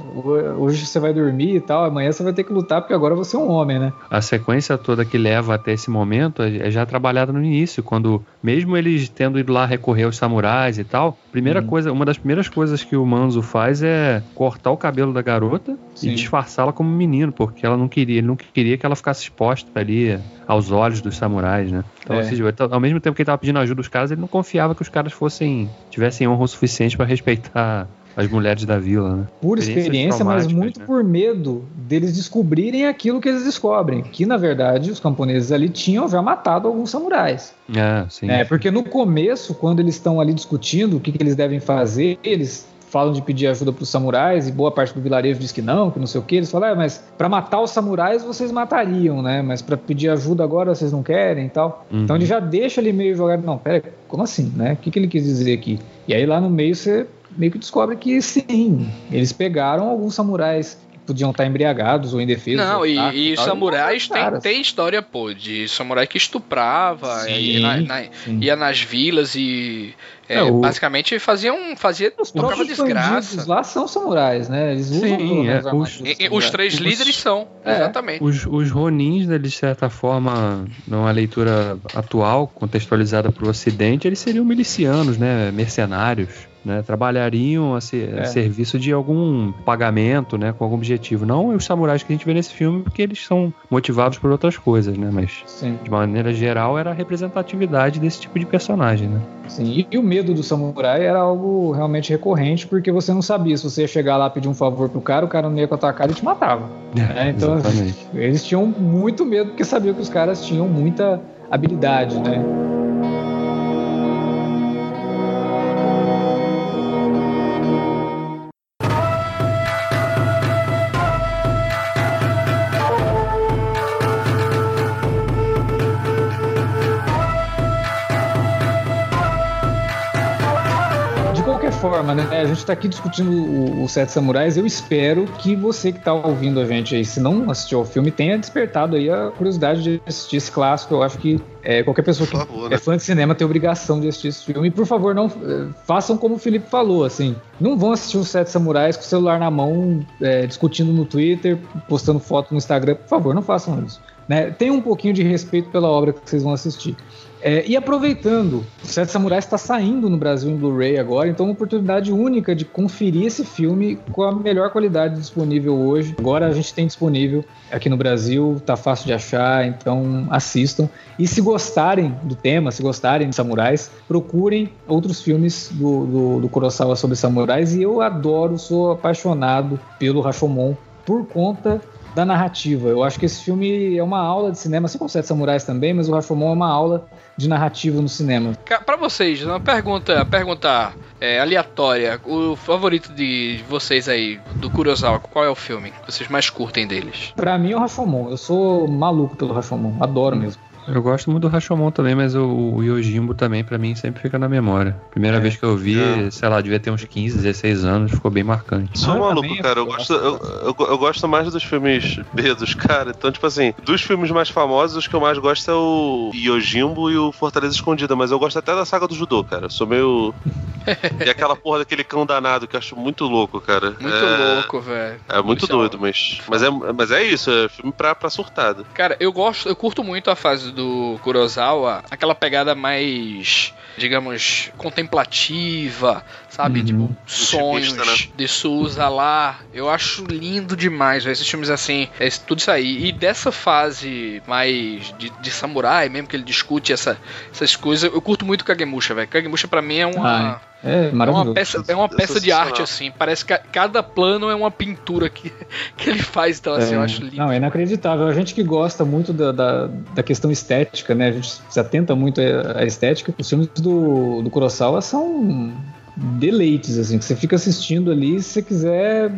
hoje você vai dormir e tal, amanhã você vai ter que lutar porque agora você é um homem, né? A sequência toda que leva até esse momento é já trabalhada no início, quando, mesmo eles tendo ido lá recorrer aos samurais e tal, primeira hum. coisa, uma das primeiras coisas que o Manzo faz é cortar o cabelo da garota. Sim. E disfarçá-la como menino, porque ela não queria, ele não queria que ela ficasse exposta ali aos olhos dos samurais, né? Então, é. seja, ao mesmo tempo que ele estava pedindo ajuda dos caras, ele não confiava que os caras fossem, tivessem honra o suficiente para respeitar as mulheres da vila, né? Por experiência, mas muito, né? Por medo deles descobrirem aquilo que eles descobrem, que na verdade os camponeses ali tinham já matado alguns samurais. É, sim. É, porque no começo, quando eles estão ali discutindo o que, que eles devem fazer, eles falam de pedir ajuda para os samurais e boa parte do vilarejo diz que não, que não sei o que. Eles falam, ah, mas para matar os samurais vocês matariam, né? Mas para pedir ajuda agora vocês não querem e tal. Uhum. Então ele já deixa ali meio jogado. Não, pera, como assim, né? O que, que ele quis dizer aqui? E aí lá no meio você meio que descobre que sim, eles pegaram alguns samurais podiam estar embriagados ou indefesos. Não, ou e, tá, e, e samurais tem, tem história, pô, de samurai que estuprava, sim, e na, na, ia nas vilas e é, é, o... basicamente faziam fazia os próprios desgraça. Lá são samurais, né? Eles usam sim, é, os, e, os três os, líderes são, é, exatamente. Os, os Ronins, né, de certa forma, numa leitura atual, contextualizada para o Ocidente, eles seriam milicianos, né? Mercenários. Né, trabalhariam a, ser, é. a serviço de algum pagamento, né, com algum objetivo. Não os samurais que a gente vê nesse filme, porque eles são motivados por outras coisas, né, mas sim, de maneira geral era a representatividade desse tipo de personagem, né. Sim, e o medo do samurai era algo realmente recorrente, porque você não sabia se você ia chegar lá pedir um favor pro cara, o cara não ia com a tua cara e te matava, né? Então eles tinham muito medo porque sabiam que os caras tinham muita habilidade, né. Forma, né? A gente está aqui discutindo os Sete Samurais. Eu espero que você que está ouvindo a gente aí, se não assistiu ao filme, tenha despertado aí a curiosidade de assistir esse clássico. Eu acho que é, qualquer pessoa que favor, né? é fã de cinema tem obrigação de assistir esse filme. E por favor, não é, façam como o Felipe falou, assim, não vão assistir os Sete Samurais com o celular na mão, é, discutindo no Twitter, postando foto no Instagram. Por favor, não façam isso, né? Tenham um pouquinho de respeito pela obra que vocês vão assistir. É, e aproveitando, o Sete Samurais está saindo no Brasil em Blu-ray agora, então é uma oportunidade única de conferir esse filme com a melhor qualidade disponível hoje. Agora a gente tem disponível aqui no Brasil, tá fácil de achar, então assistam. E se gostarem do tema, se gostarem de samurais, procurem outros filmes do, do, do Kurosawa sobre samurais, e eu adoro, sou apaixonado pelo Rashomon por conta da narrativa. Eu acho que esse filme é uma aula de cinema, assim como Sete Samurais também, mas o Rashomon é uma aula de narrativa no cinema. Pra vocês, uma pergunta, pergunta é, aleatória, o favorito de vocês aí, do Kurosawa, qual é o filme que vocês mais curtem deles? Pra mim é o Rashomon, eu sou maluco pelo Rashomon, adoro mesmo. Eu gosto muito do Rashomon também, mas o, o Yojimbo também, pra mim, sempre fica na memória. Primeira é. vez que eu vi, é. sei lá, devia ter uns quinze, dezesseis anos, ficou bem marcante. Sou maluco, cara, eu gosto, eu, eu, eu gosto mais dos filmes B dos caras, então, tipo assim, dos filmes mais famosos, os que eu mais gosto é o Yojimbo e o Fortaleza Escondida, mas eu gosto até da saga do judô, cara, eu sou meio... E aquela porra daquele cão danado que eu acho muito louco, cara. Muito é... louco, velho. É muito Puxa, doido, mas... Mas é, mas é isso, é filme pra, pra surtado. Cara, eu gosto, eu curto muito a fase do Kurosawa, aquela pegada mais, digamos, contemplativa, sabe? Uhum. Tipo, sonhos, né? De Souza lá. Eu acho lindo demais, velho. Esses filmes assim, é tudo isso aí. E dessa fase mais de, de samurai, mesmo que ele discute essa, essas coisas, eu curto muito Kagemusha, velho. Kagemusha pra mim é uma... Ah. É, maravilhoso. É uma peça, é uma peça de arte, assim. Parece que a, cada plano é uma pintura que, que ele faz. Então, assim, é, eu acho lindo. Não, é inacreditável. A gente que gosta muito da, da, da questão estética, né? A gente se atenta muito à estética. Os filmes do, do Kurosawa são deleites, assim. Que você fica assistindo ali, se você quiser...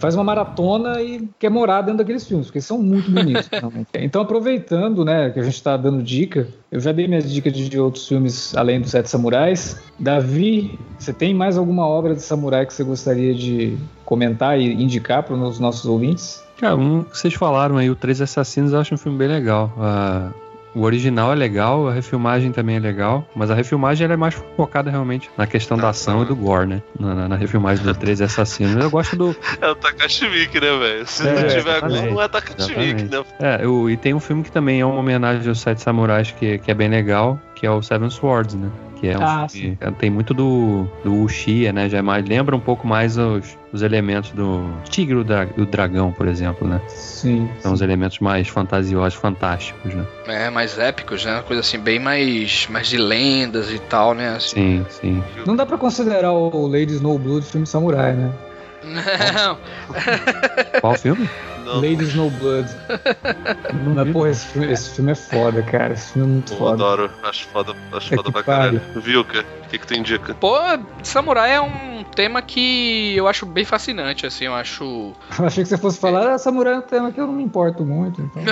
Faz uma maratona e quer morar dentro daqueles filmes, porque são muito bonitos. Então, aproveitando, né, que a gente está dando dica, eu já dei minhas dicas de, de outros filmes além dos Sete Samurais. Davi, você tem mais alguma obra de samurai que você gostaria de comentar e indicar para os nossos ouvintes? Cara, um que vocês falaram aí, o Três Assassinos, eu acho um filme bem legal. Uh... O original é legal, a refilmagem também é legal, mas a refilmagem ela é mais focada realmente na questão da ação e do gore, né? Na, na, na refilmagem do três Assassinos. Eu gosto do... É o Takashi Miike, né, velho? Se é, não tiver gore, não é Takashi Miike, né? É, eu, e tem um filme que também é uma homenagem aos Sete Samurais que, que é bem legal, que é o Seven Swords, né? Que é um ah, filme, tem muito do, do Uchiha, né? Já mais, lembra um pouco mais os, os elementos do Tigre e o Dragão, por exemplo, né? Sim. São sim. Os elementos mais fantasiosos, fantásticos, né? É, mais épicos, né? Uma coisa assim, bem mais, mais de lendas e tal, né? Assim, sim, sim. Não dá pra considerar o Lady Snowblood filme samurai, né? Não. Qual filme? Não. Lady Snowblood. Porra, esse filme, esse filme é foda, cara. Esse filme é muito eu foda. Adoro, acho foda, acho é foda pra caralho. Wilker, o que que tu indica? Pô, samurai é um tema que eu acho bem fascinante, assim, eu acho... Eu achei que você fosse falar, ah, samurai é um tema que eu não me importo muito, então...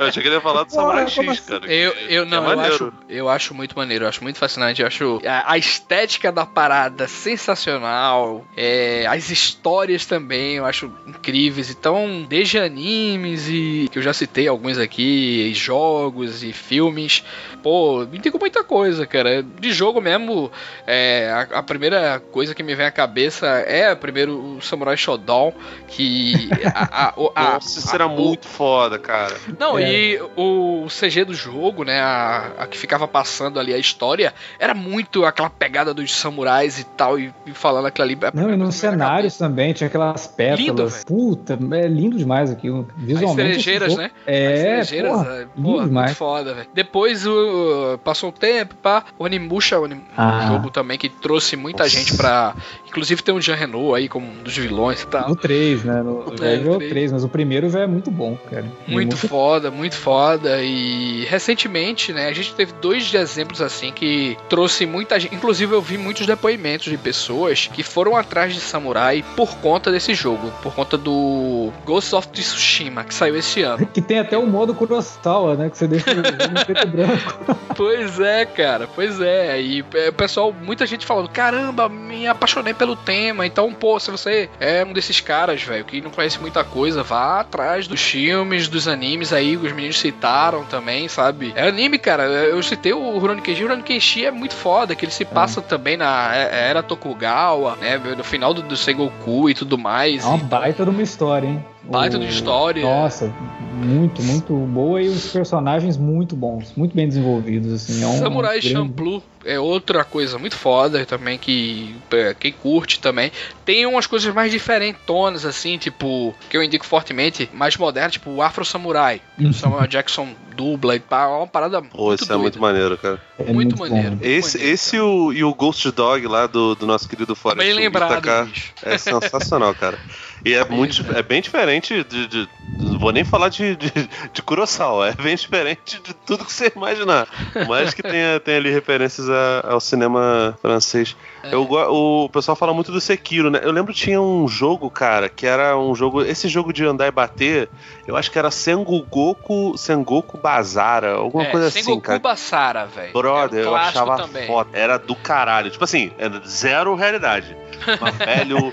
Eu achei que ele ia falar do Pô, Samurai X, assim? cara. Eu, eu não, é eu, acho, eu acho muito maneiro, eu acho muito fascinante, eu acho a, a estética da parada sensacional, é, as histórias também, eu acho incríveis, então... Desde animes e que eu já citei alguns aqui, e jogos e filmes, pô, me digo muita coisa, cara. De jogo mesmo, é, a, a primeira coisa que me vem à cabeça é primeiro o Samurai Shodown, que a, a, a, nossa, isso era muito foda, cara. Não, é. E o C G do jogo, né, a, a que ficava passando ali a história, era muito aquela pegada dos samurais e tal, e, e falando aquilo ali. Não, e nos cenários também, tinha aquelas pétalas. Lindo, puta, é lindo demais aqui, visualmente. As cerejeiras, né? É, As cerejeiras, porra, pô, lindo demais. Foda, velho. Depois o, passou o tempo, pá, o Onimusha, o Onimusha, ah. um jogo também que trouxe muita Nossa. gente pra... Inclusive tem o Jean Reno aí como um dos vilões e tal. No três, né? No, no é, o três, mas o primeiro já é muito bom, cara. Muito foda, muito foda. E recentemente, né, a gente teve dois exemplos assim que trouxe muita gente. Inclusive eu vi muitos depoimentos de pessoas que foram atrás de samurai por conta desse jogo, por conta do... Ghost of Tsushima, que saiu esse ano. Que tem até o modo Kurosawa, né? Que você deixa no preto e branco. Pois é, cara. Pois é. E o pessoal, muita gente falando, caramba, me apaixonei pelo tema. Então, pô, se você é um desses caras, velho, que não conhece muita coisa, vá atrás dos filmes, dos animes aí. Os meninos citaram também, sabe? É anime, cara. Eu citei o Rurouni Kenshin. O Rurouni Kenshin é muito foda, que ele se passa é. também na era Tokugawa, né? No final do, do Sengoku e tudo mais. É uma baita de uma história, hein? Baita de história. Nossa, muito, muito boa. E os personagens muito bons, muito bem desenvolvidos, assim. É um Samurai grande... Champloo é outra coisa muito foda também, que quem curte também. Tem umas coisas mais diferentonas, assim, tipo, que eu indico fortemente, mais moderna, tipo o Afro Samurai. O Samuel Jackson dubla e pá, uma parada Pô, muito isso é muito maneiro, cara. É muito, muito maneiro. Muito esse maneiro, esse cara. O, e o Ghost Dog lá do, do nosso querido Forest. Bem lembrado. É sensacional, cara. E é, muito, é bem diferente de, de, não vou nem falar de, de, de Kurosawa, é bem diferente de tudo que você imaginar, mas que tem, tem ali referências a, ao cinema francês. É. Eu, o pessoal fala muito do Sekiro, né? Eu lembro que tinha um jogo, cara, que era um jogo, esse jogo de andar e bater, eu acho que era Sengoku, Sengoku Basara, alguma é, coisa Sengoku assim, cara. Sengoku Basara, velho. Brother, é um eu achava também. Foda, era do caralho, tipo assim, zero realidade. Mas velho...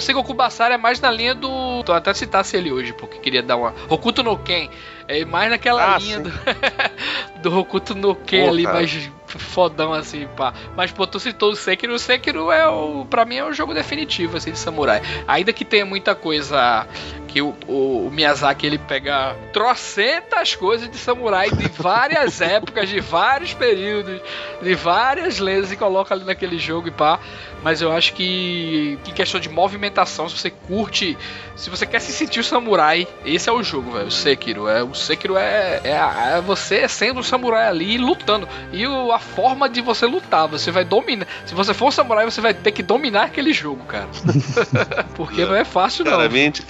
Sengoku Basara é mais na linha do... Tô até citasse ele hoje, porque queria dar uma... Hokuto no Ken. É mais naquela ah, linha do... do Hokuto no Ken. Pô, ali, cara. Mais fodão, assim, pá. Mas, pô, tu citou o Sekiro. O Sekiro é o, pra mim, é o jogo definitivo, assim, de samurai. Ainda que tenha muita coisa que o, o, o Miyazaki, ele pega trocentas coisas de samurai de várias épocas, de vários períodos, de várias lendas e coloca ali naquele jogo e pá. Mas eu acho que, em questão de movimentação, se você curte, se você quer se sentir o samurai, esse é o jogo, velho. O Sekiro. É, o Sekiro é, é, é você sendo um samurai ali e lutando. E o, a forma de você lutar, você vai dominar. Se você for um samurai, você vai ter que dominar aquele jogo, cara. Porque não é fácil, cara, não. Claramente,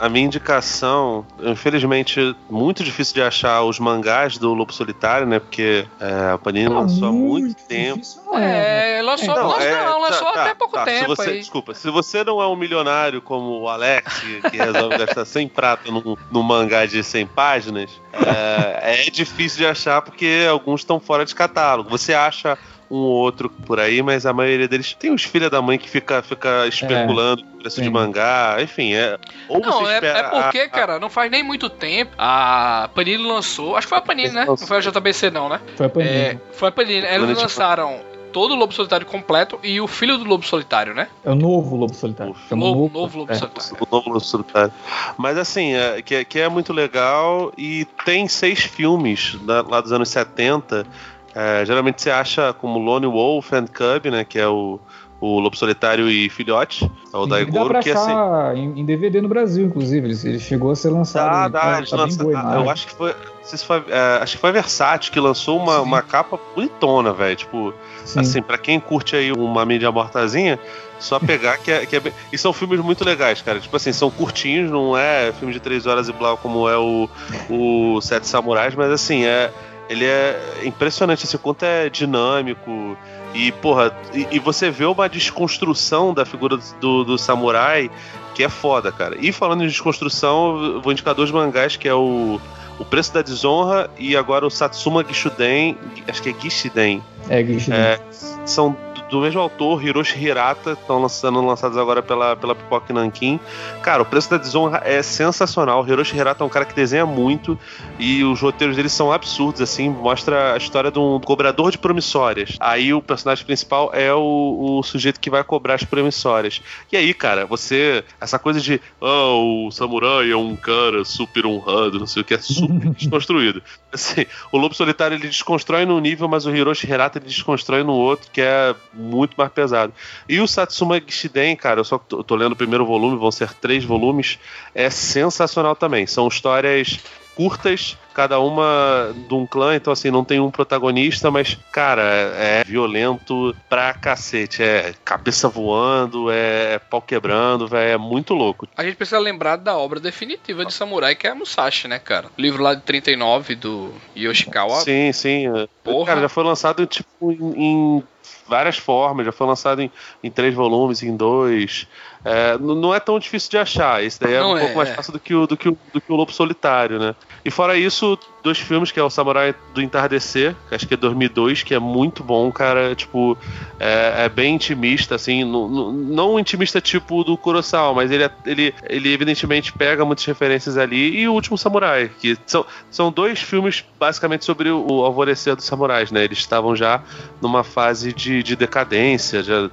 a minha indicação, infelizmente, muito difícil de achar os mangás do Lobo Solitário, né? Porque é, a Panini lançou há muito tempo. É, lançou não, lançou, é, não, lançou tá, até tá, pouco tá, tempo. Se você, aí. Desculpa, se você não é um milionário como o Alex, que resolve gastar cem prata num, num mangá de cem páginas, é, é difícil de achar porque alguns estão fora de catálogo. Você acha um ou outro por aí, mas a maioria deles tem os filhos da mãe que fica, fica especulando é, preço sim. de mangá, enfim, é. Ou não, você é, é porque, a, cara, não faz nem muito tempo. A Panini lançou, acho que foi a Panini, né? Não foi a J B C, não, né? Foi a Panini. É, foi a Panini. Eles lançaram todo o Lobo Solitário completo e o filho do Lobo Solitário, né? É o novo Lobo Solitário. O é o novo, novo Lobo é, Solitário. O novo Lobo Solitário. Mas assim, é, que, que é muito legal e tem seis filmes da, lá dos anos setenta. É, geralmente você acha como Lone Wolf and Cub, né, que é o, o Lobo Solitário e Filhote, é o Daigoro, que assim em, em D V D no Brasil, inclusive, ele, ele chegou a ser lançado. Dá, dá, tá, tá lança, bem boa, eu acho que foi, se foi é, acho que foi a Versace que lançou uma, uma capa bonitona, velho, tipo, sim. Assim, pra quem curte aí uma mídia mortazinha, só pegar que é, que é bem... E são filmes muito legais, cara. Tipo assim, são curtinhos, não é filme de três horas e blá como é o, o Sete Samurais, mas assim, é ele é impressionante, assim, o quanto é dinâmico e, porra, e, e você vê uma desconstrução da figura do, do samurai que é foda, cara. E falando em desconstrução, eu vou indicar dois mangás, que é o, o Preço da Desonra e agora o Satsuma Gishuden, acho que é Gishiden. É, Gishiden. É, são do mesmo autor, Hiroshi Hirata, estão lançando, lançados agora pela, pela Pipoca Nankin. Cara, o Preço da Desonra é sensacional. Hiroshi Hirata é um cara que desenha muito e os roteiros dele são absurdos, assim. Mostra a história de um cobrador de promissórias. Aí o personagem principal é o, o sujeito que vai cobrar as promissórias. E aí, cara, você... Essa coisa de, ah, o samurai é um cara super honrado, não sei o que, é super desconstruído. Assim, o Lobo Solitário, ele desconstrói num nível, mas o Hiroshi Hirata, ele desconstrói no outro, que é muito mais pesado. E o Satsuma Gishiden, cara, eu só tô, tô lendo o primeiro volume, vão ser três volumes, é sensacional também. São histórias curtas, cada uma de um clã, então assim, não tem um protagonista, mas, cara, é violento pra cacete, é cabeça voando, é pau quebrando, véio, é muito louco. A gente precisa lembrar da obra definitiva de samurai, que é a Musashi, né, cara? O livro lá de trinta e nove, do Yoshikawa. Sim, sim. Porra. Cara, já foi lançado, tipo, em... em... várias formas, já foi lançado em, em três volumes, em dois. É, não é tão difícil de achar. Esse daí é não um é, pouco mais fácil do que, o, do, que o, do que o Lobo Solitário, né? E fora isso, dois filmes, que é o Samurai do Entardecer, que acho que é dois mil e dois, que é muito bom, cara. Tipo, é, é bem intimista, assim. No, no, não intimista tipo do Kurosawa, mas ele, ele, ele evidentemente pega muitas referências ali. E o Último Samurai, que são, são dois filmes basicamente sobre o, o alvorecer dos samurais, né? Eles estavam já numa fase de De, de decadência, já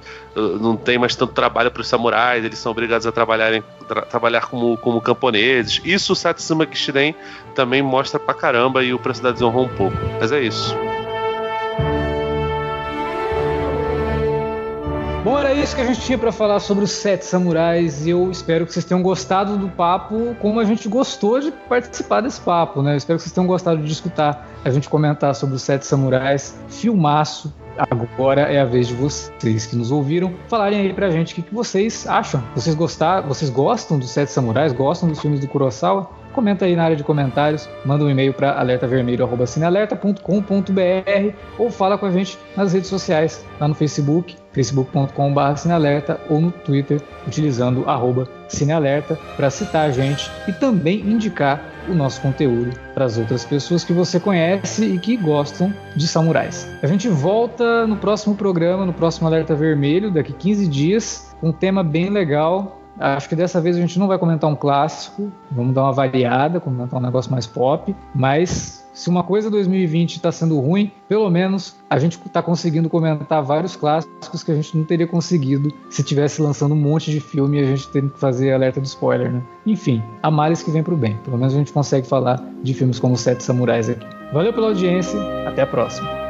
não tem mais tanto trabalho para os samurais, eles são obrigados a trabalharem, tra, trabalhar como, como camponeses. Isso o Satsuma Gishiden também mostra pra caramba e o Preço da Desonra um pouco, mas é isso. Bom, era isso que a gente tinha para falar sobre os Sete Samurais e eu espero que vocês tenham gostado do papo como a gente gostou de participar desse papo, né? Eu espero que vocês tenham gostado de escutar a gente comentar sobre os Sete Samurais, filmaço. Agora é a vez de vocês que nos ouviram falarem aí pra gente o que, que vocês acham. Vocês gostaram, vocês gostam dos Sete Samurais? Gostam dos filmes do Kurosawa? Comenta aí na área de comentários, manda um e-mail para alertavermelho arroba cinealerta ponto com ponto br ou fala com a gente nas redes sociais, lá no Facebook, facebook ponto com ponto br cinealerta ou no Twitter, utilizando arroba cinealerta para citar a gente e também indicar o nosso conteúdo para as outras pessoas que você conhece e que gostam de samurais. A gente volta no próximo programa, no próximo Alerta Vermelho, daqui quinze dias, com um tema bem legal. Acho que dessa vez a gente não vai comentar um clássico, vamos dar uma variada, comentar um negócio mais pop, mas Se uma coisa dois mil e vinte está sendo ruim, pelo menos a gente está conseguindo comentar vários clássicos que a gente não teria conseguido se tivesse lançando um monte de filme e a gente tendo que fazer alerta de spoiler, né? Enfim, há males que vêm pro bem. Pelo menos a gente consegue falar de filmes como Os Sete Samurais aqui. Valeu pela audiência, até a próxima.